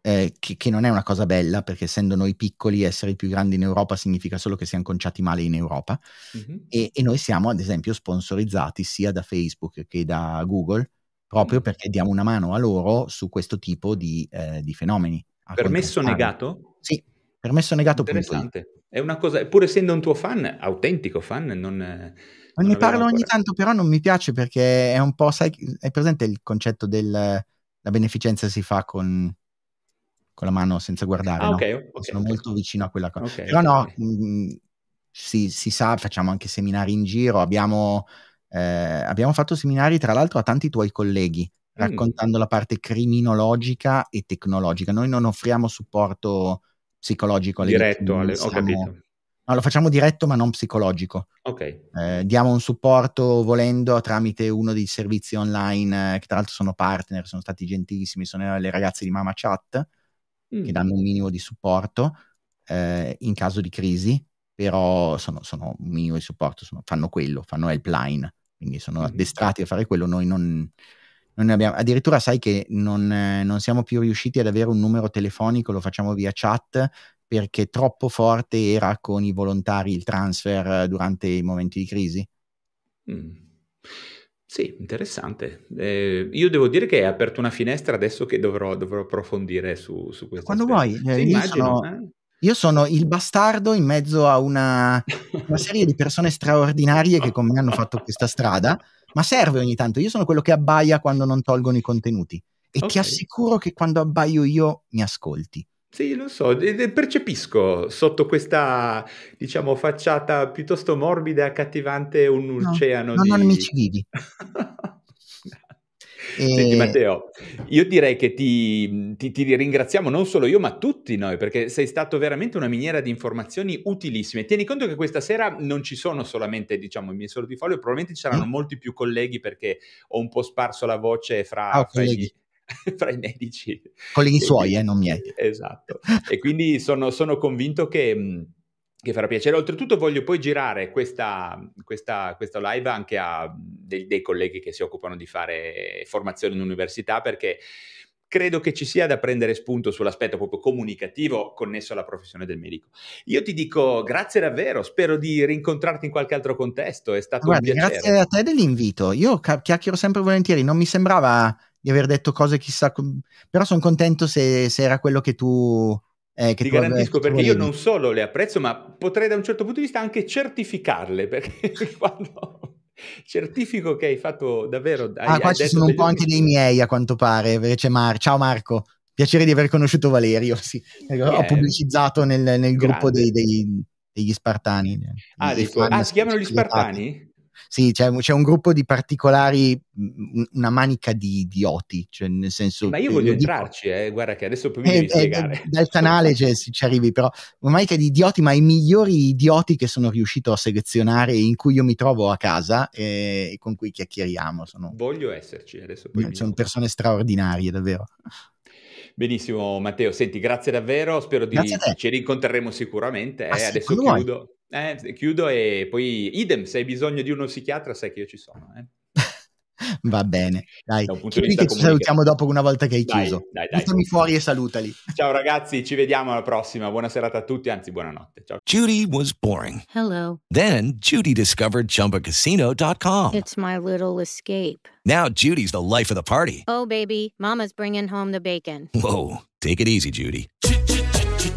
eh, che, che non è una cosa bella, perché essendo noi piccoli, essere i più grandi in Europa significa solo che siamo conciati male in Europa. Mm-hmm. e, e noi siamo ad esempio sponsorizzati sia da Facebook che da Google, proprio mm-hmm. perché diamo una mano a loro su questo tipo di, eh, di fenomeni. Permesso negato? Sì, permesso negato. Interessante. È una cosa, pur essendo un tuo fan, autentico fan, non... non, non ne parlo ancora. Ogni tanto, però non mi piace perché è un po', sai, è presente il concetto del, la beneficenza si fa con, con la mano senza guardare, ah, no? Okay, okay, sono okay. molto vicino a quella cosa. Okay, però okay. no, mh, si, si sa, facciamo anche seminari in giro, abbiamo, eh, abbiamo fatto seminari tra l'altro a tanti tuoi colleghi, raccontando mm. la parte criminologica e tecnologica. Noi non offriamo supporto... psicologico alle diretto, alle, siamo, ho capito. No, lo facciamo diretto ma non psicologico. Ok. Eh, diamo un supporto volendo tramite uno dei servizi online eh, che tra l'altro sono partner, sono stati gentilissimi, sono le ragazze di Mama Chat mm. che danno un minimo di supporto eh, in caso di crisi, però sono, sono un minimo di supporto, sono, fanno quello, fanno helpline, quindi sono mm. addestrati a fare quello. Noi non... Non ne abbiamo, addirittura sai che non, eh, non siamo più riusciti ad avere un numero telefonico, lo facciamo via chat perché troppo forte era con i volontari il transfer eh, durante i momenti di crisi. Mm. Sì, interessante. Eh, io devo dire che hai aperto una finestra adesso che dovrò, dovrò approfondire su, su questo. Quando aspetto. Vuoi, eh, io, immagino, sono, eh? io sono il bastardo in mezzo a una, una serie di persone straordinarie che con me hanno fatto questa strada. Ma serve ogni tanto, io sono quello che abbaia quando non tolgono i contenuti e okay. ti assicuro che quando abbaio io mi ascolti. Sì, lo so, percepisco sotto questa, diciamo, facciata piuttosto morbida e accattivante un no, oceano no, di... No, non mi ci vivi. E... Senti Matteo, io direi che ti, ti, ti ringraziamo non solo io ma tutti noi, perché sei stato veramente una miniera di informazioni utilissime. Tieni conto che questa sera non ci sono solamente, diciamo, i miei soliti follow, probabilmente ci saranno mm. molti più colleghi perché ho un po' sparso la voce fra, ah, fra i fra i medici. Colleghi suoi, quindi, eh, non miei. Esatto, e quindi sono, sono convinto che... che farà piacere. Oltretutto voglio poi girare questa, questa, questa live anche a dei, dei colleghi che si occupano di fare formazione in università, perché credo che ci sia da prendere spunto sull'aspetto proprio comunicativo connesso alla professione del medico. Io ti dico grazie davvero, spero di rincontrarti in qualche altro contesto, è stato Guarda, un piacere. Grazie a te dell'invito, io chiacchiero sempre volentieri, non mi sembrava di aver detto cose chissà, però sono contento se, se era quello che tu... Eh, che ti garantisco, perché io non solo le apprezzo ma potrei da un certo punto di vista anche certificarle, perché quando certifico che hai fatto davvero hai, ah qua ci sono un po' anche dei miei a quanto pare, c'è Mar- ciao Marco, piacere di aver conosciuto Valerio, sì. Yeah. Ho pubblicizzato nel, nel gruppo dei, dei, degli Spartani, ah, dei fan, ah si chiamano gli Spartani? Sì, c'è, c'è un gruppo di particolari, una manica di idioti, cioè nel senso... Ma io voglio entrarci, eh, guarda che adesso poi mi devi spiegare. Dal canale cioè, ci arrivi, però una manica di idioti, ma i migliori idioti che sono riuscito a selezionare e in cui io mi trovo a casa e, e con cui chiacchieriamo. Sono, voglio esserci, adesso poi... Sono persone straordinarie, davvero. Benissimo Matteo, senti, grazie davvero, spero di... Ci rincontreremo sicuramente, ah, eh, sì, adesso chiudo... Vuoi. Eh, chiudo e poi idem, se hai bisogno di uno psichiatra sai che io ci sono, eh. Va bene, dai, quindi ci salutiamo dopo una volta che hai dai, chiuso dai, dai, dai. Fuori e salutali. Ciao ragazzi, ci vediamo alla prossima, buona serata a tutti, anzi buonanotte, ciao. Judy was boring. Hello. Then Judy discovered Chumba Casino dot com. It's my little escape. Now Judy's the life of the party. Oh baby, mama's bringing home the bacon. Whoa, take it easy Judy.